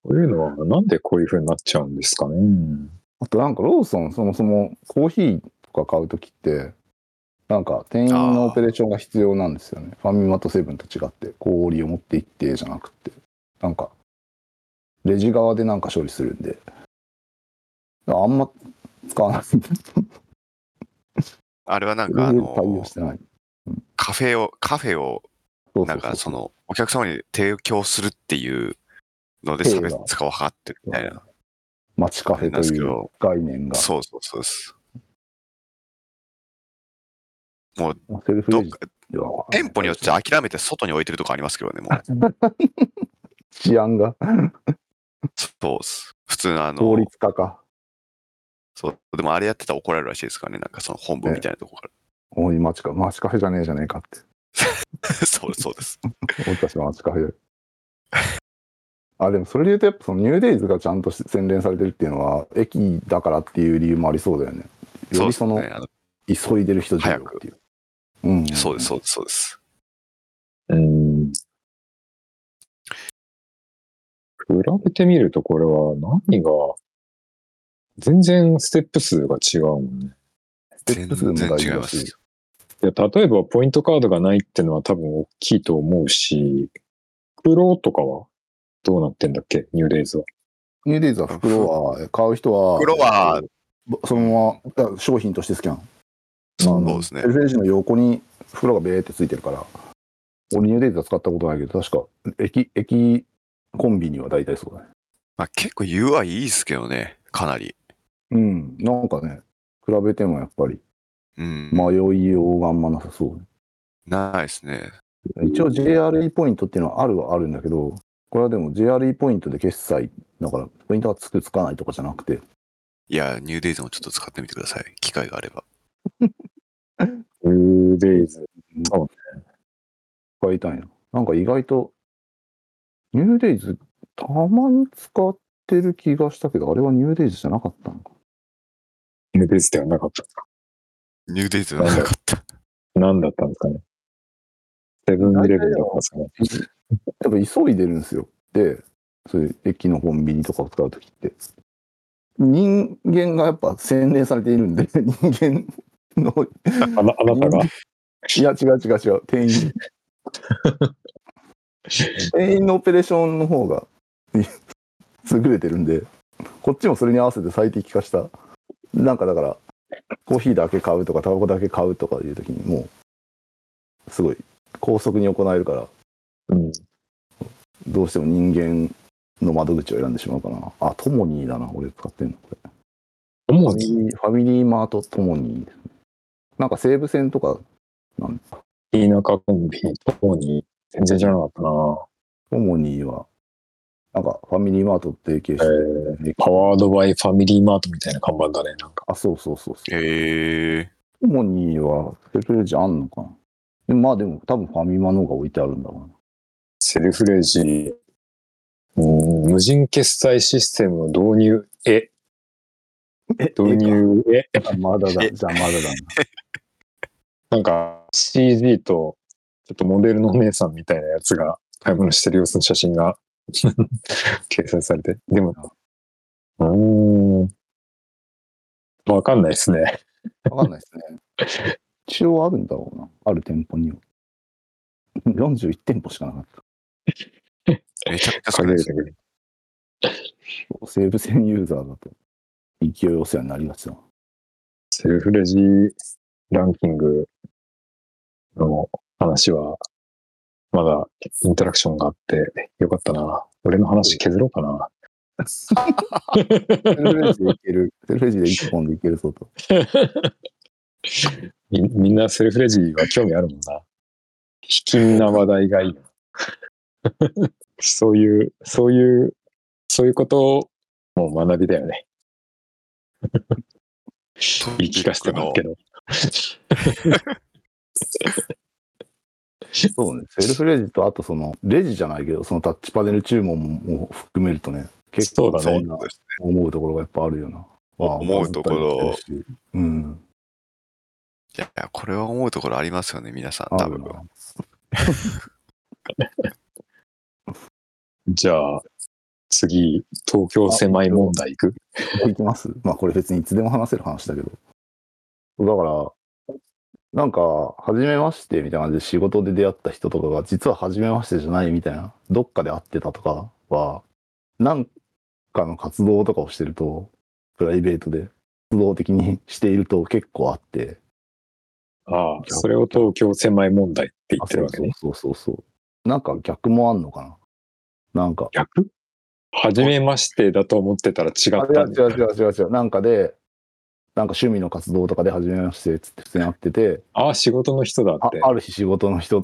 こういうのはなんでこういう風になっちゃうんですかね。あとなんかローソンそもそもコーヒーとか買うときってなんか店員のオペレーションが必要なんですよね。ファミマとセブンと違って氷を持って行ってじゃなくてなんかレジ側でなんか処理するんであんま使わないあれはなんかあのカフェをカフェをなんかそのお客様に提供するっていうので差別化を図ってるみたいな街カフェという概念がそうそうそうです。もうどっか店舗によって諦めて外に置いてるとこありますけどねもう治安がそうです普通のあの法律家かそうでもあれやってたら怒られるらしいですからねなんかその本部みたいなとこから、えー、おいマチカマチカフェじゃねえじゃねえかってそうそうです俺たちはマチカフェあでもそれでいうとやっぱそのニューデイズがちゃんと洗練されてるっていうのは駅だからっていう理由もありそうだよねよりそのそうですね急いでる人じゃなくていううん、そうですそうですそうです。うん。比べてみるとこれは何が全然ステップ数が違うもんね。ステップ数も大事だし。いや例えばポイントカードがないってのは多分大きいと思うし、フクロとかはどうなってんだっけニューデイズは。ニューデイズはフクロは買う人は。フクロはそのまま商品としてスキャン。そうですね。エルエージー の横に袋がベーってついてるから、ニューデイズは使ったことないけど、確か駅、駅コンビニは大体そうだね。まあ、結構 ユーアイ いいですけどね、かなり。うん、なんかね、比べてもやっぱり、うん、迷いようがあんまなさそう、ね。ないですね。一応 ジェイアールイー ポイントっていうのはあるはあるんだけど、これはでも ジェイアールイー ポイントで決済、だからポイントがつくつかないとかじゃなくて。いや、ニューデイズもちょっと使ってみてください、機会があれば。ニューデイズ そうね使いたいななんか意外とニューデイズたまに使ってる気がしたけどあれはニューデイズじゃなかったのかニューデイズではなかったニューデイズではなかった何だったんですかねセブンイレブンだったんですかね多分急いでるんですよでそういう駅のコンビニとかを使うときって人間がやっぱ洗練されているんで人間のあな、あなたがいや違う違う違う店員店員のオペレーションの方が優れてるんでこっちもそれに合わせて最適化したなんかだからコーヒーだけ買うとかタバコだけ買うとかいう時にもうすごい高速に行えるから、うん、どうしても人間の窓口を選んでしまうかなあトモニーだな俺使ってんのこれトモニーファミリーマートトモニーなんか西武線とかなんか田舎コンビニトモニー全然知らなかったなトモニーはなんかファミリーマート提携して、えー、パワードバイファミリーマートみたいな看板だねなんかあそうそうそうそうへえー、トモニーはセルフレジあんのかなでまあでも多分ファミマの方が置いてあるんだろうなセルフレジうん無人決済システムの導入え導入えまだだじゃあまだだななんか シージー とちょっとモデルのお姉さんみたいなやつが買い物してる様子の写真が掲載されてでもうーん分かんないですね分かんないですね一応あるんだろうなある店舗にはよんじゅういち店舗しかなかっためちゃくちゃ限られてくる西武線ユーザーだと勢いお世話になりがちだセルフレジランキングの話はまだインタラクションがあってよかったな俺の話削ろうかなセルフレジでいけるセルフレジでいっぽんでいけるそうとみ, みんなセルフレジは興味あるもんな卑近な話題がいいそういうそういうそういうことをもう学びだよね言い聞かせてますけどそうねセルフレジとあとそのレジじゃないけどそのタッチパネル注文も含めるとね結構そうな思うところがやっぱあるよな、ね、思うところ、うん、いや、これは思うところありますよね、皆さん、多分。じゃあ、次、東京狭い問題いく？いきます。まあ、これ別にいつでも話せる話だけど。だから、なんか、初めましてみたいな感じで仕事で出会った人とかが、実は初めましてじゃないみたいな、どっかで会ってたとかは、なんかの活動とかをしてると、プライベートで、活動的にしていると結構あって。ああ、それを東京狭い問題って言ってるわけね。そうそうそうそう。なんか逆もあんのかな。なんか逆？初めましてだと思ってたら違ったんだよ。違う違う違う違う。なんかで、なんか趣味の活動とかで初めましてつって普通に会ってて。ああ、仕事の人だって。あ, ある日仕事の人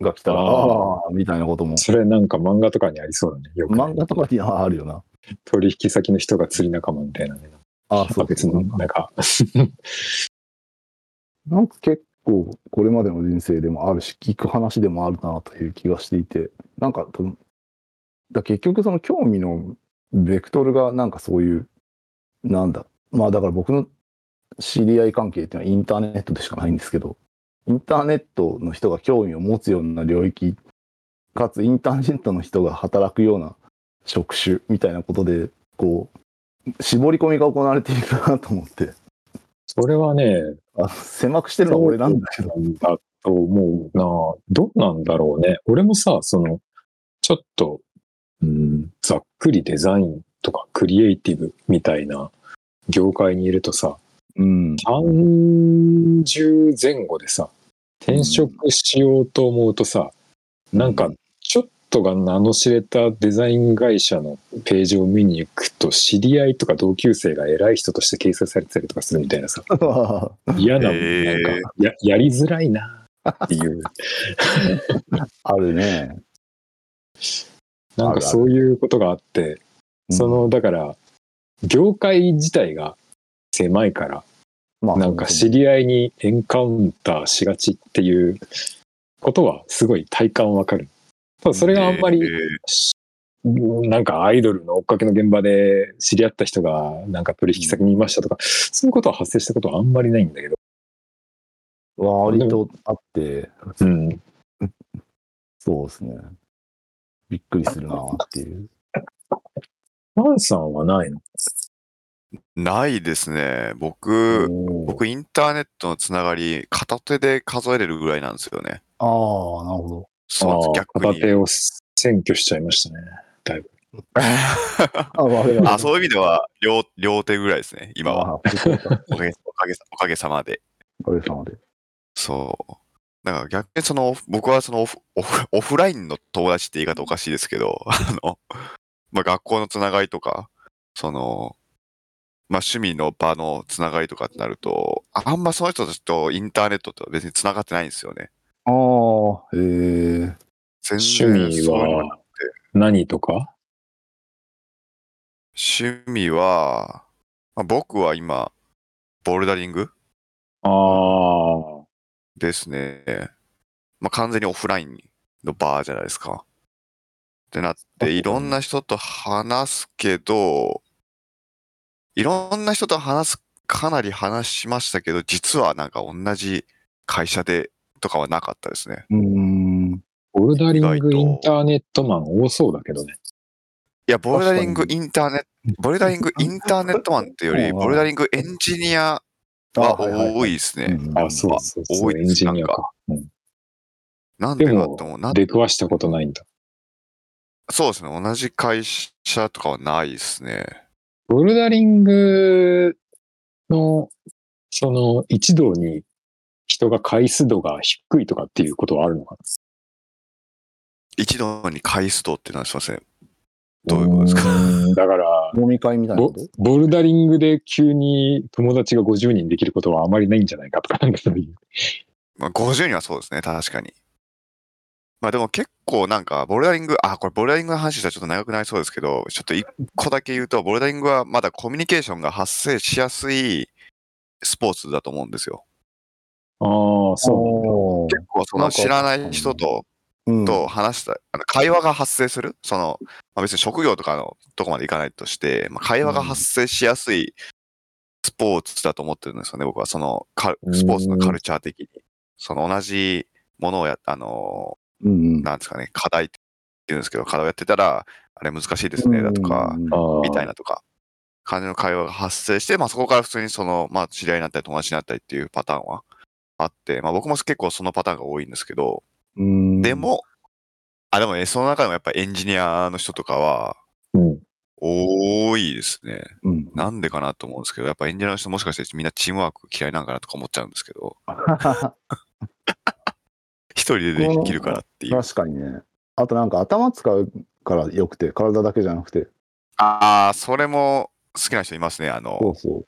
が来たら、ああみたいなことも。それなんか漫画とかにありそうだね。よく漫画とかにはあるよな。取引先の人が釣り仲間みたいなね。ああ、そう別のなんか。なんか結構これまでの人生でもあるし聞く話でもあるなという気がしていて、なんかだ結局その興味のベクトルがなんかそういうなんだまあだから僕の知り合い関係っていうのはインターネットでしかないんですけど、インターネットの人が興味を持つような領域かつインターネットの人が働くような職種みたいなことでこう絞り込みが行われているなと思って、それはねあ狭くしてるのは俺なんだけどだと思うな。どうなんだろうね。俺もさ、そのちょっとうんざっくりデザインとかクリエイティブみたいな業界にいるとさ、うん、さんじゅうぜん後でさ転職しようと思うとさ、うん、なんかちょっとが名の知れたデザイン会社のページを見に行くと知り合いとか同級生が偉い人として掲載されてたりとかするみたいなさ嫌な、なんか や, やりづらいなっていうあるね。なんかそういうことがあって、あるあるそのだから業界自体が狭いから、うん、なんか知り合いにエンカウンターしがちっていうことはすごい体感わかる。ただそれがあんまり、えー、なんかアイドルの追っかけの現場で知り合った人がなんか取引先にいましたとか、うん、そういうことは発生したことはあんまりないんだけど。割とあって、うん、そうですね。びっくりするなっていう。マンさんはないの？ないですね。僕、僕インターネットのつながり片手で数えれるぐらいなんですよね。ああ、なるほど。そう逆に片手を占拠しちゃいましたね。だいぶ。あ、そういう意味では 両, 両手ぐらいですね。今は。おかげおかげおかげさまで。おかげさまで。そう。なんか逆にその僕はそのオ フ, オ, フオフラインの友達って言い方おかしいですけど、あのまあ学校のつながりとかそのまあ趣味の場のつながりとかってなるとあんまその人たちとインターネットと別につながってないんですよね。ああ、へえ。趣味は何とか？趣味は、まあ、僕は今ボルダリング。ああ。ですね。まあ、完全にオフラインのバーじゃないですか。ってなって、いろんな人と話すけど、いろんな人と話す、かなり話しましたけど、実はなんか同じ会社でとかはなかったですね。うーん。ボルダリングインターネットマン多そうだけどね。いや、ボルダリングインターネット、ボルダリングインターネットマンってより、ボルダリングエンジニア、あ、多いですね。あ、そうそうそう。多いですね。なんか。なんでだと思う。なんで出くわしたことないんだ。そうですね。同じ会社とかはないですね。ボルダリングの、その、一同に人が回数度が低いとかっていうことはあるのかな？一同に回数度って何しません？どういうことですか？だから飲み会みたいなこと？ボルダリングで急に友達がごじゅうにんできることはあまりないんじゃないかとかなんかそういう。まあごじゅうにんはそうですね、確かに。まあでも結構なんかボルダリング、あ、これボルダリングの話したらちょっと長くなりそうですけど、ちょっと一個だけ言うとボルダリングはまだコミュニケーションが発生しやすいスポーツだと思うんですよ。ああ、そう。結構その知らない人と。と話したあの会話が発生するその、まあ、別に職業とかのとこまでいかないとして、まあ、会話が発生しやすいスポーツだと思ってるんですよね、僕は。そのカルスポーツのカルチャー的に。その同じものをや、あの、うん、なんですかね、課題って言うんですけど、課題をやってたら、あれ難しいですね、だとか、みたいなとか、感じの会話が発生して、まあそこから普通にその、まあ知り合いになったり友達になったりっていうパターンはあって、まあ僕も結構そのパターンが多いんですけど、うん、でも、あ、でもね、その中でもやっぱエンジニアの人とかは、うん、多いですね、うん。なんでかなと思うんですけど、やっぱエンジニアの人もしかしてみんなチームワーク嫌いなんかなとか思っちゃうんですけど、一人でできるからっていう。確かにね。あとなんか頭使うからよくて、体だけじゃなくて。ああ、それも好きな人いますね。あの、そうそう、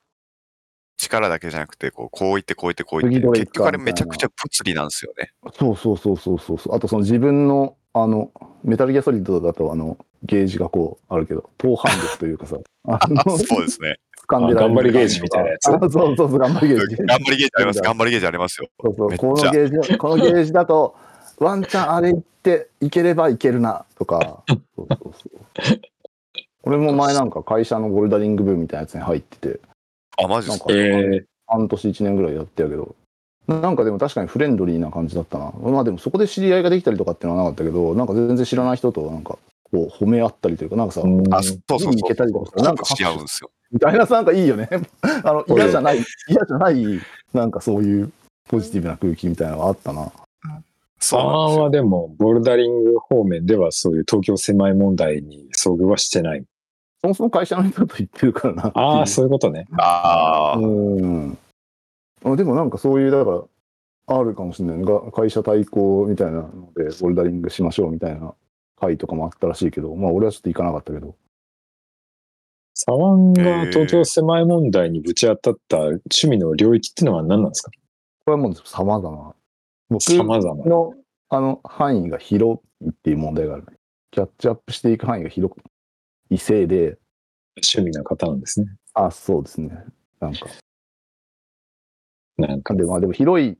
力だけじゃなくて、こう、こう言ってこう言ってこう言って、結局あれめちゃくちゃ物理なんですよね。そうそうそうそうそう。あとその自分の、あの、メタルギアソリッドだと、あの、ゲージがこうあるけど、等半力というかさ、あのそうですね。掴んでられる、頑張りゲージみたいなやつ。そうそうそう、頑張りゲージ。頑張りゲージあります。頑張りゲージありますよ。そうそう、このゲージ、このゲージだと、ワンチャンあれ行って、いければいけるな、とか。そうそうそう。俺も前なんか会社のボルダリング部みたいなやつに入ってて。あ、マジですか。半年いちねんぐらいやってたけど。なんかでも確かにフレンドリーな感じだったな。まあでもそこで知り合いができたりとかっていうのはなかったけど、なんか全然知らない人となんかこう褒め合ったりというか、なんかさ、あ、そうそうそう、いけたりとかさ、なんかし合うんですよ。ダイナさんなんかいいよね。あの、嫌じゃない、嫌じゃない、なんかそういうポジティブな空気みたいなのがあったな。そうなんですよ。あ、でもボルダリング方面ではそういう東京狭い問題に遭遇はしてない。そもそも会社の人と言ってるからな。ああ、そういうことね。ああ。うん。でもなんかそういう、だからあるかもしれないのが、会社対抗みたいなのでボルダリングしましょうみたいな会とかもあったらしいけど、まあ俺はちょっと行かなかったけど。サワンが東京狭い問題にぶち当たった趣味の領域っていうのは何なんですか？これはもう様々。僕のあの範囲が広いっていう問題がある。キャッチアップしていく範囲が広く、異性で趣味な方なんですね。あ、そうですね。なんか。なんかで、まあ、でも広い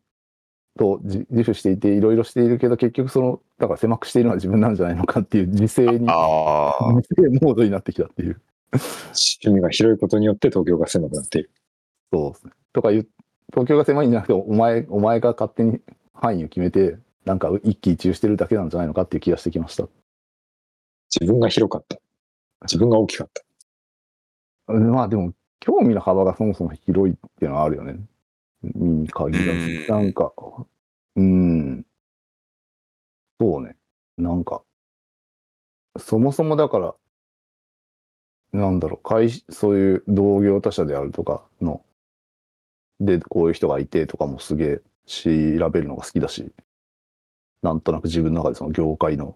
と自負していていろいろしているけど、結局そのだから狭くしているのは自分なんじゃないのかっていう自制に、あ、自制モードになってきたっていう。趣味が広いことによって東京が狭くなっている。そうですね。とかいう東京が狭いんじゃなくて、お前お前が勝手に範囲を決めてなんか一喜一憂してるだけなんじゃないのかっていう気がしてきました。自分が広かった。自分が大きかった。まあでも興味の幅がそもそも広いっていうのはあるよね。に限らず、なんか、うん、そうね、なんか、そもそもだから、なんだろう、会そういう同業他社であるとかの、で、こういう人がいてとかもすげえ調べるのが好きだし、なんとなく自分の中でその業界の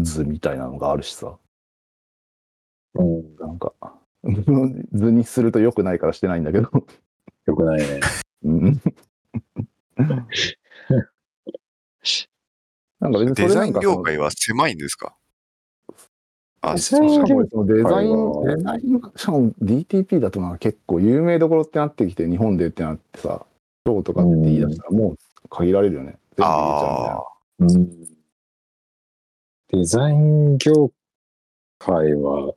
図みたいなのがあるしさ、うん、なんか、図にすると良くないからしてないんだけど、良くないね。なんかデザイン業界は狭いんですか？あ、デザイン業界、デザイン、デザイン、しかも ディーティーピー だとなんか結構有名どころってなってきて、日本でってなってさ、どうとかって言い出したらもう限られるよね。全部入れちゃうみたいな。うん。デザイン業界は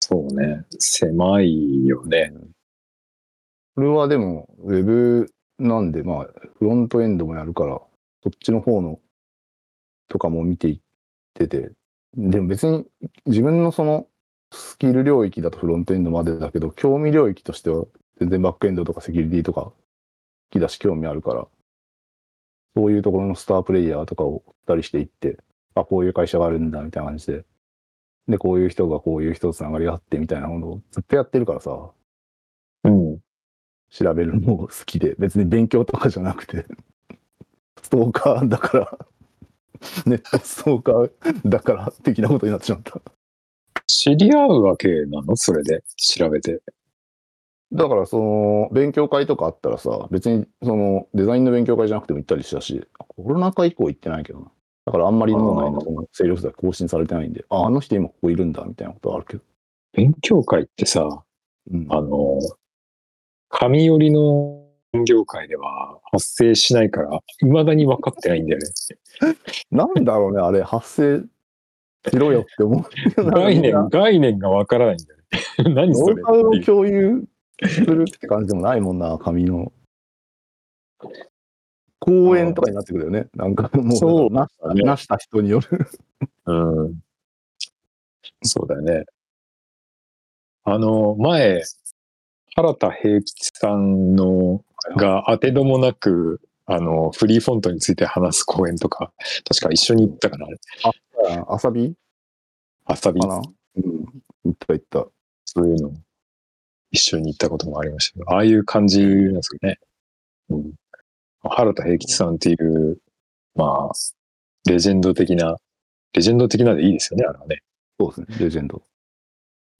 そうね、狭いよね。これはでも、ウェブなんで、まあ、フロントエンドもやるから、そっちの方の、とかも見ていってて、でも別に、自分のその、スキル領域だとフロントエンドまでだけど、興味領域としては、全然バックエンドとかセキュリティとか、引き出し興味あるから、そういうところのスタープレイヤーとかを追ったりしていって、あ、こういう会社があるんだ、みたいな感じで、で、こういう人がこういう人とつながりがあって、みたいなものをずっとやってるからさ、うん。調べるのも好きで、別に勉強とかじゃなくて、ストーカーだから、ネットストーカーだから的なことになっちゃった。知り合うわけなの？それで調べて。だからその勉強会とかあったらさ、別にそのデザインの勉強会じゃなくても行ったりしたし、コロナ禍以降行ってないけどな。だからあんまり脳内の勢力図が更新されてないんで、あ、あの人今ここいるんだみたいなことはあるけど。勉強会ってさ、うん、あの。紙寄りの業界では発生しないから、未だに分かってないんだよね。なんだろうね、あれ、発生しろよって思う。概念、概念が分からないんだよね。何それ。ノウハウの共有するって感じでもないもんな、紙の。公園とかになってくるよね。なんかもう、そうなした、ね、なした人による。うん。そうだよね。あの、前、原田平吉さんのが当てどもなく、あの、フリーフォントについて話す講演とか、確か一緒に行ったかな。あ、あさびあさびかな。うん。行った行った。そういうの、一緒に行ったこともありましたけど、ああいう感じなんですよね。うん。原田平吉さんっていう、まあ、レジェンド的な、レジェンド的なでいいですよね、あれはね。そうですね、レジェンド。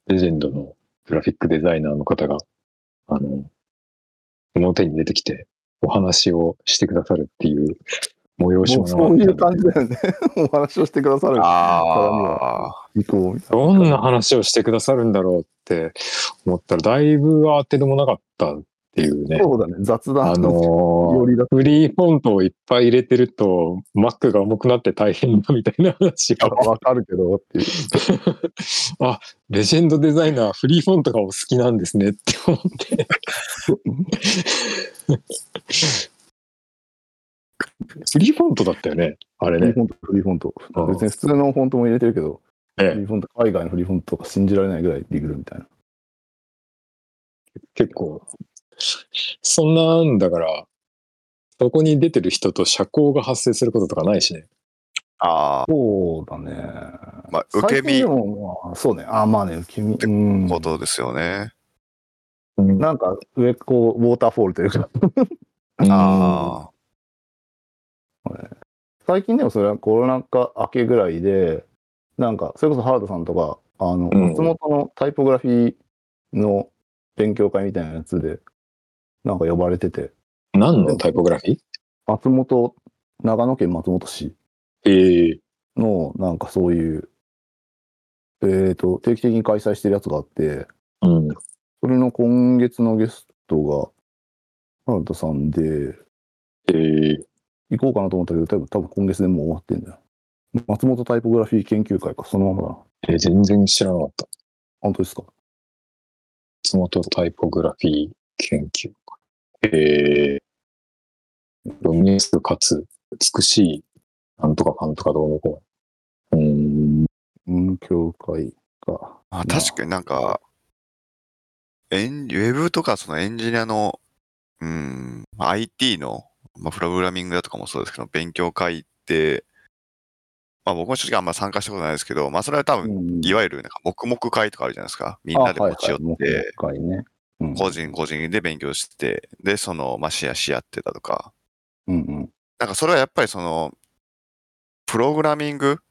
レジェンドのグラフィックデザイナーの方が、あの、表に出てきて、お話をしてくださるっていう催し物。そういう感じだよね。お話をしてくださる。ああ。どんな話をしてくださるんだろうって思ったら、だいぶ当てでもなかったっていうね。そうだね。雑談。あのー、よりだフリーフォントをいっぱい入れてると、Mac が重くなって大変だみたいな話が。わかるけどっていう。あ、レジェンドデザイナー、フリーフォントがお好きなんですねって思って。フリーフォントだったよね、あれね。フリーフォント、フリーフォント。別に普通のフォントも入れてるけど、ええ、フリーフォント、海外のフリーフォントとか信じられないぐらいできるみたいな。結構、そんなんだから、そこに出てる人と社交が発生することとかないしね。ああ。そうだね。まあ、受け身。そうね。ああ、まあね、受け身。ってことですよね。なんか上こうウォーターフォールというか、うん、ああ最近でもそれはコロナ禍明けぐらいでなんかそれこそ原田さんとかあの松本のタイポグラフィーの勉強会みたいなやつでなんか呼ばれてて、何のタイポグラフィー？松本長野県松本市のなんかそういうえーと定期的に開催してるやつがあって。うんそれの今月のゲストが、原田さんで、えー、行こうかなと思ったけど、多分、多分今月でもう終わってんだよ。松本タイポグラフィー研究会か、そのままだな。えー、全然知らなかった。本当ですか？松本タイポグラフィー研究会。えー、読みやすくかつ、美しい、なんとかパンとかどうのこうの。うーん。文教会か。あ、確かになんか、エンウェブとかそのエンジニアの、うん、アイティー の、まあ、プログラミングだとかもそうですけど、勉強会って、まあ僕も正直あんま参加したことないですけど、まあそれは多分、いわゆるなんか黙々会とかあるじゃないですか。みんなで持ち寄って、個人個人で勉強して、で、その、まあシェアし合ってたとか。うんうん、なんかそれはやっぱりその、プログラミングっ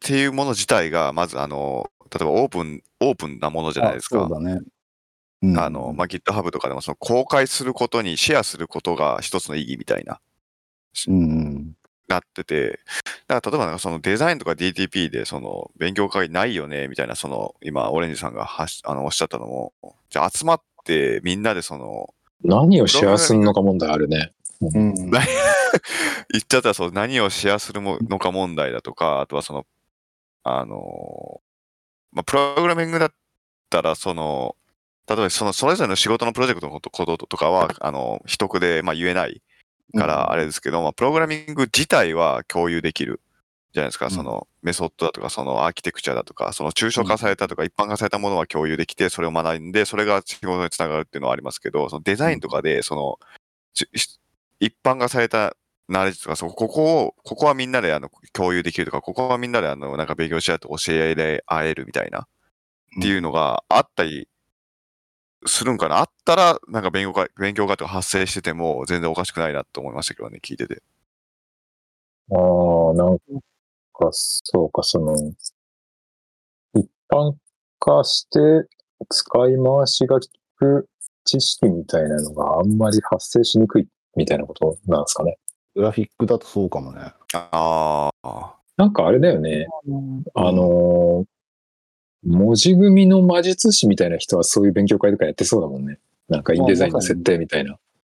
ていうもの自体が、まずあの、例えばオープン、オープンなものじゃないですか。そうだね。あのまあ、GitHub とかでもその公開することにシェアすることが一つの意義みたいな、うん、なってて、だから例えばなんかそのデザインとか ディーティーピー でその勉強会ないよねみたいな、その今オレンジさんがはしあのおっしゃったのも、じゃあ集まってみんなでその何をシェアするのか問題あるね、うん、言っちゃったらそう何をシェアするのか問題だとか、あとはそのあの、まあ、プログラミングだったらその例えばそのそれぞれの仕事のプロジェクトのこととかはあの秘匿でまあ言えないからあれですけど、うんまあ、プログラミング自体は共有できるじゃないですか、うん、そのメソッドだとかそのアーキテクチャだとかその抽象化されたとか一般化されたものは共有できてそれを学んでそれが仕事につながるっていうのはありますけど、そのデザインとかでその一般化されたナレッジとかそこここをここはみんなであの共有できるとかここはみんなであのなんか勉強し合って教え合えるみたいなっていうのがあったり、うんするんかなあったら、なんか勉強会、勉強会とか発生してても全然おかしくないなと思いましたけどね、聞いてて。ああ、なんか、そうか、その、一般化して使い回しが効く知識みたいなのがあんまり発生しにくいみたいなことなんですかね。グラフィックだとそうかもね。ああ。なんかあれだよね。あのー、文字組の魔術師みたいな人はそういう勉強会とかやってそうだもんね。なんかインデザインの設定みたいな。あ、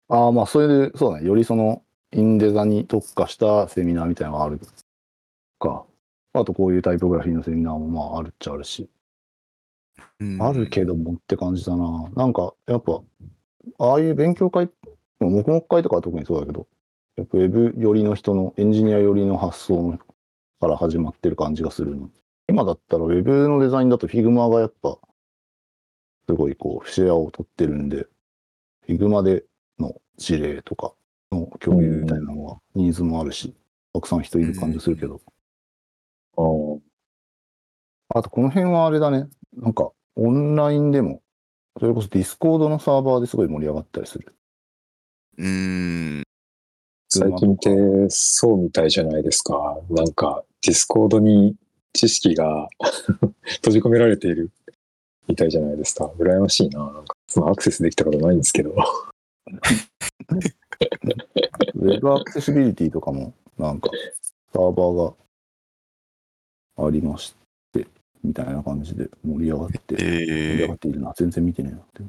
まあ、あまあ、そういう、そうだね。よりそのインデザに特化したセミナーみたいなのがあるか。あとこういうタイポグラフィーのセミナーもまああるっちゃあるし。うん、あるけどもって感じだな。なんかやっぱああいう勉強会、黙々会とかは特にそうだけど、やっぱウェブ寄りの人のエンジニア寄りの発想から始まってる感じがするの。今だったらウェブのデザインだと Figma がやっぱすごいこうシェアを取ってるんで、Figma での事例とかの共有みたいなのはニーズもあるし、たくさん人いる感じするけど、うん、あ, あとこの辺はあれだね、なんかオンラインでもそれこそ Discord のサーバーですごい盛り上がったりする。うーん、最近ってそうみたいじゃないですか。なんか Discord に知識が閉じ込められているみたいじゃないですか。羨ましいな。なんかそのアクセスできたことないんですけどウェブアクセシビリティとかもなんかサーバーがありましてみたいな感じで盛り上がって、えー、盛り上がっているな。全然見てねえなって、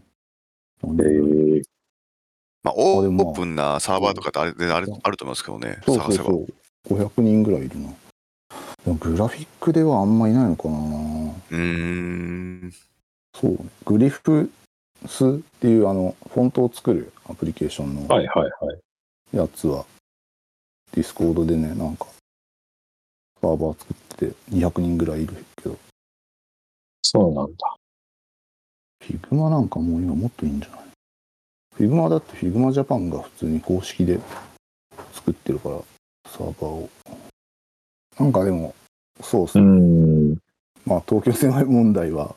えーまあ、オープンなサーバーとかってあれ、あれ、あると思いますけどね。そうそうそうごひゃくにんぐらいいるな。グラフィックではあんまいないのかな。うーん、そうね、グリフスっていうあのフォントを作るアプリケーションのやつはディスコードでね、なんかサーバー作っててにひゃくにんぐらいいるけど。そうなんだ。フィグマなんかもう今もっといいんじゃない。フィグマだってフィグマジャパンが普通に公式で作ってるからサーバーを。なんかでもそうですね、うん、まあ東京狭い問題は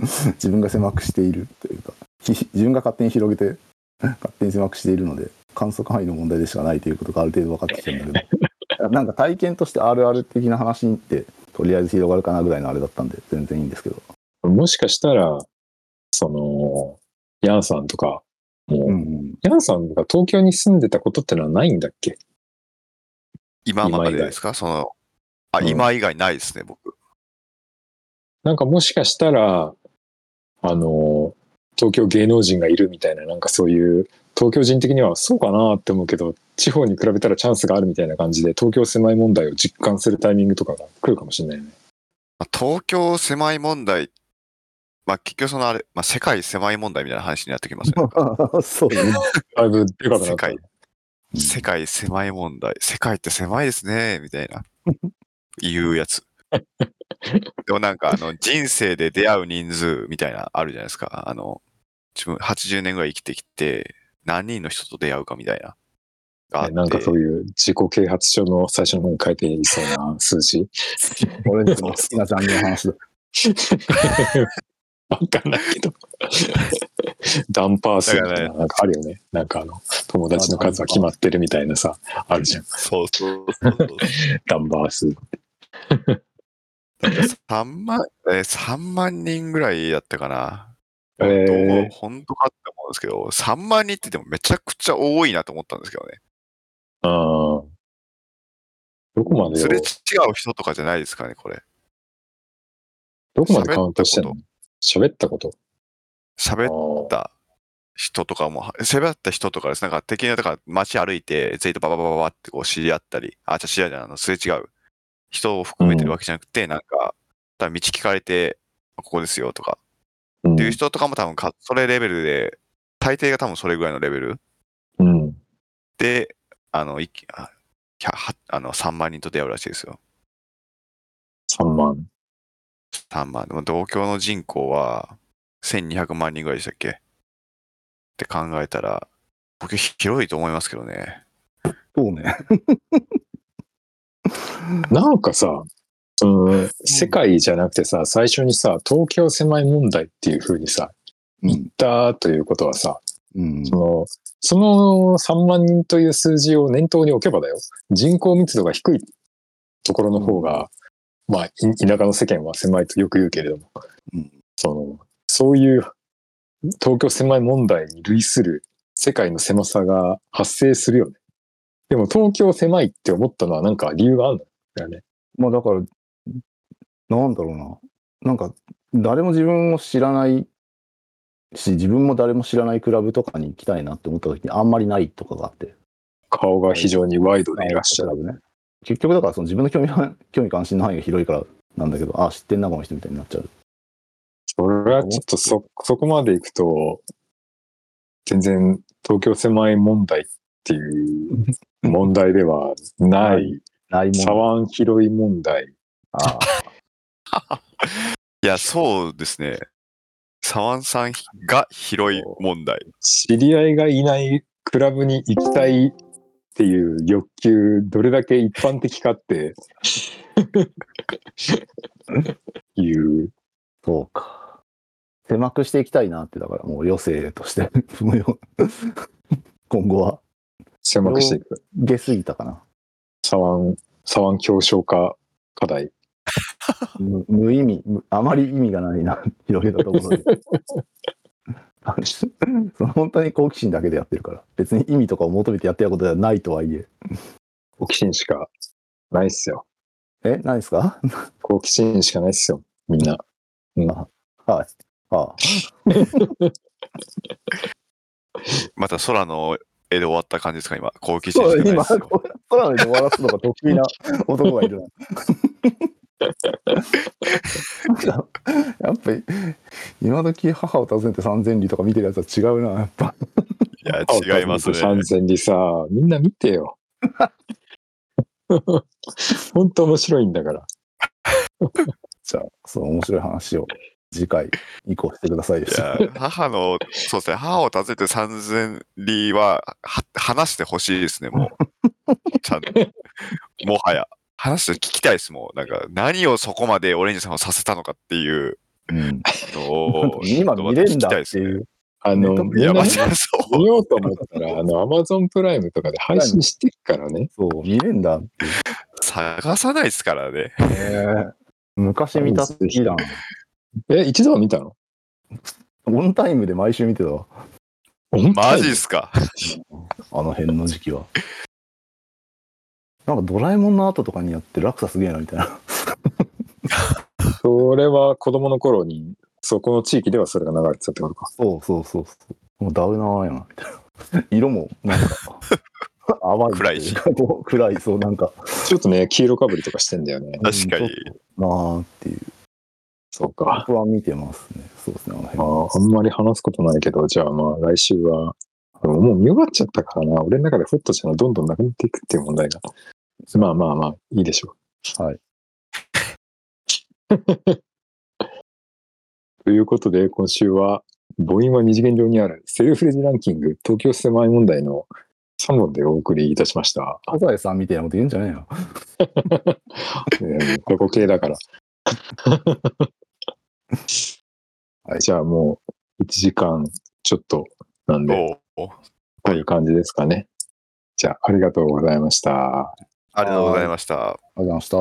自分が狭くしているというか、自分が勝手に広げて勝手に狭くしているので観測範囲の問題でしかないということがある程度分かってきてるんだけどなんか体験としてあるある的な話ってとりあえず広がるかなぐらいのあれだったんで全然いいんですけど、もしかしたらそのヤンさんとかもう、うん、ヤンさんが東京に住んでたことってのはないんだっけ今までですか。そのあ、うん、今以外ないですね僕。なんかもしかしたらあの東京芸能人がいるみたいな、なんかそういう東京人的にはそうかなって思うけど、地方に比べたらチャンスがあるみたいな感じで東京狭い問題を実感するタイミングとかが来るかもしれないね。東京狭い問題、まあ結局そのあれ、まあ、世界狭い問題みたいな話になってきますね。そうね。だいぶでかくなった。世界狭い問題、世界って狭いですねみたいな言うやつでもなんかあの人生で出会う人数みたいなあるじゃないですか。あの自分はちじゅうねんぐらい生きてきて何人の人と出会うかみたいな、あ、なんかそういう自己啓発書の最初の方に書いていそうな数字俺でも好きなジャンルの話だ分かんないけどダンパー数とかなんかあるよね。なんかあの友達の数は決まってるみたいなさあるじゃん。そうそうそうそうダンパー数さんまん、えー、さんまんにんぐらいだったかな。えー、本当かって思うんですけど、さんまんにんってでもめちゃくちゃ多いなと思ったんですけどね。ああ、どこまで。すれ違う人とかじゃないですかねこれ。どこまでカウントしてんの。喋ったこと、喋った人とかも、喋った人とかです。なんか的にだから街歩いて全員とバババババってこう知り合ったり、あ、じゃ知り合いじゃないの、すれ違う人を含めてるわけじゃなくて、うん、なんか多分道聞かれてここですよとか、うん、っていう人とかも多分かそれレベルで、大抵が多分それぐらいのレベル、うん、で、あのいああのさんまん人と出会うらしいですよ。さんまん。さんまん。でも東京の人口はせんにひゃくまんにんぐらいでしたっけって考えたら僕広いと思いますけどね。そうねなんかさ、うん、世界じゃなくてさ、最初にさ東京狭い問題っていう風にさ言ったということはさ、うん、その、そのさんまん人という数字を念頭に置けばだよ、人口密度が低いところの方が、うん、まあ、田舎の世間は狭いとよく言うけれども、うん、その、そういう東京狭い問題に類する世界の狭さが発生するよね。でも東京狭いって思ったのはなんか理由があるんだよね。まあだから、なんだろうな。なんか誰も自分を知らないし、自分も誰も知らないクラブとかに行きたいなって思った時にあんまりないとかがあって。顔が非常にワイドでいらっしゃるね。結局だからその自分の興味、興味関心の範囲が広いからなんだけど、ああ知ってんなこの人みたいになっちゃうそれはちょっとそ、そこまで行くと、全然東京狭い問題っていう問題ではない、ない茶碗広い問題。あいや、そうですね。茶碗さんが広い問題。知り合いがいないクラブに行きたいっていう欲求、どれだけ一般的かっていう。そうか。狭くしていきたいなって、だからもう余生として、今後は。狭くしていく。出過ぎたかな。茶碗、茶碗競争化課題。無, 無意味、あまり意味がないな、広げたところで。本当に好奇心だけでやってるから、別に意味とかを求めてやってることではないとはいえ。好奇心しかないっすよ。え、ないっすか？好奇心しかないっすよ、みんな。うん、あはい。ああまた空の絵で終わった感じですか、今。好奇心しかないっすよ。空の絵で終わらすのが得意な男がいるな。やっぱり今時母を訪ねて三千里とか見てるやつは違うな、やっぱ。いや違いますね。三千里さ、みんな見てよ。本当面白いんだから。じゃあその面白い話を次回以降してください。いや母のそうですね。母を訪ねて三千里は話してほしいですね。もうちゃんともはや。話して聞きたいですもん。なんか何をそこまでオレンジさんをさせたのかっていうのを、うん、今見れるんだっていう、ね、あのいや見ようと思ったらあの Amazon プライムとかで配信してるからね。そう見れるんだって探さないですからね。昔見たって聞いたの。え一度は見たの？オンタイムで毎週見てたわ。マジっすか？あの辺の時期は。なんかドラえもんの後とかにやって落差すげえなみたいなそれは子供の頃にそこの地域ではそれが流れてたってことか。そうそうそうそうもうダウナーやなみたいな色もなんか淡い暗いし暗いそうなんかちょっとね黄色かぶりとかしてんだよね。確かになーっていう。そうか僕は見てますね。そうですね。あの辺はあんまり話すことないけどじゃあまあ来週はでももう見終わっちゃったからな俺の中でホッとしたのどんどんなくなっていくっていう問題がまあまあまあいいでしょう。はい。ということで今週は母音は二次元上にあるセルフレジランキング東京狭い問題のさんぼんでお送りいたしました。サザエさんみたいなこと言うんじゃないよ。過去形だから。はい、じゃあもういちじかんちょっとなんでこういう感じですかね。じゃあありがとうございました。ありがとうございました。ありがとうございました。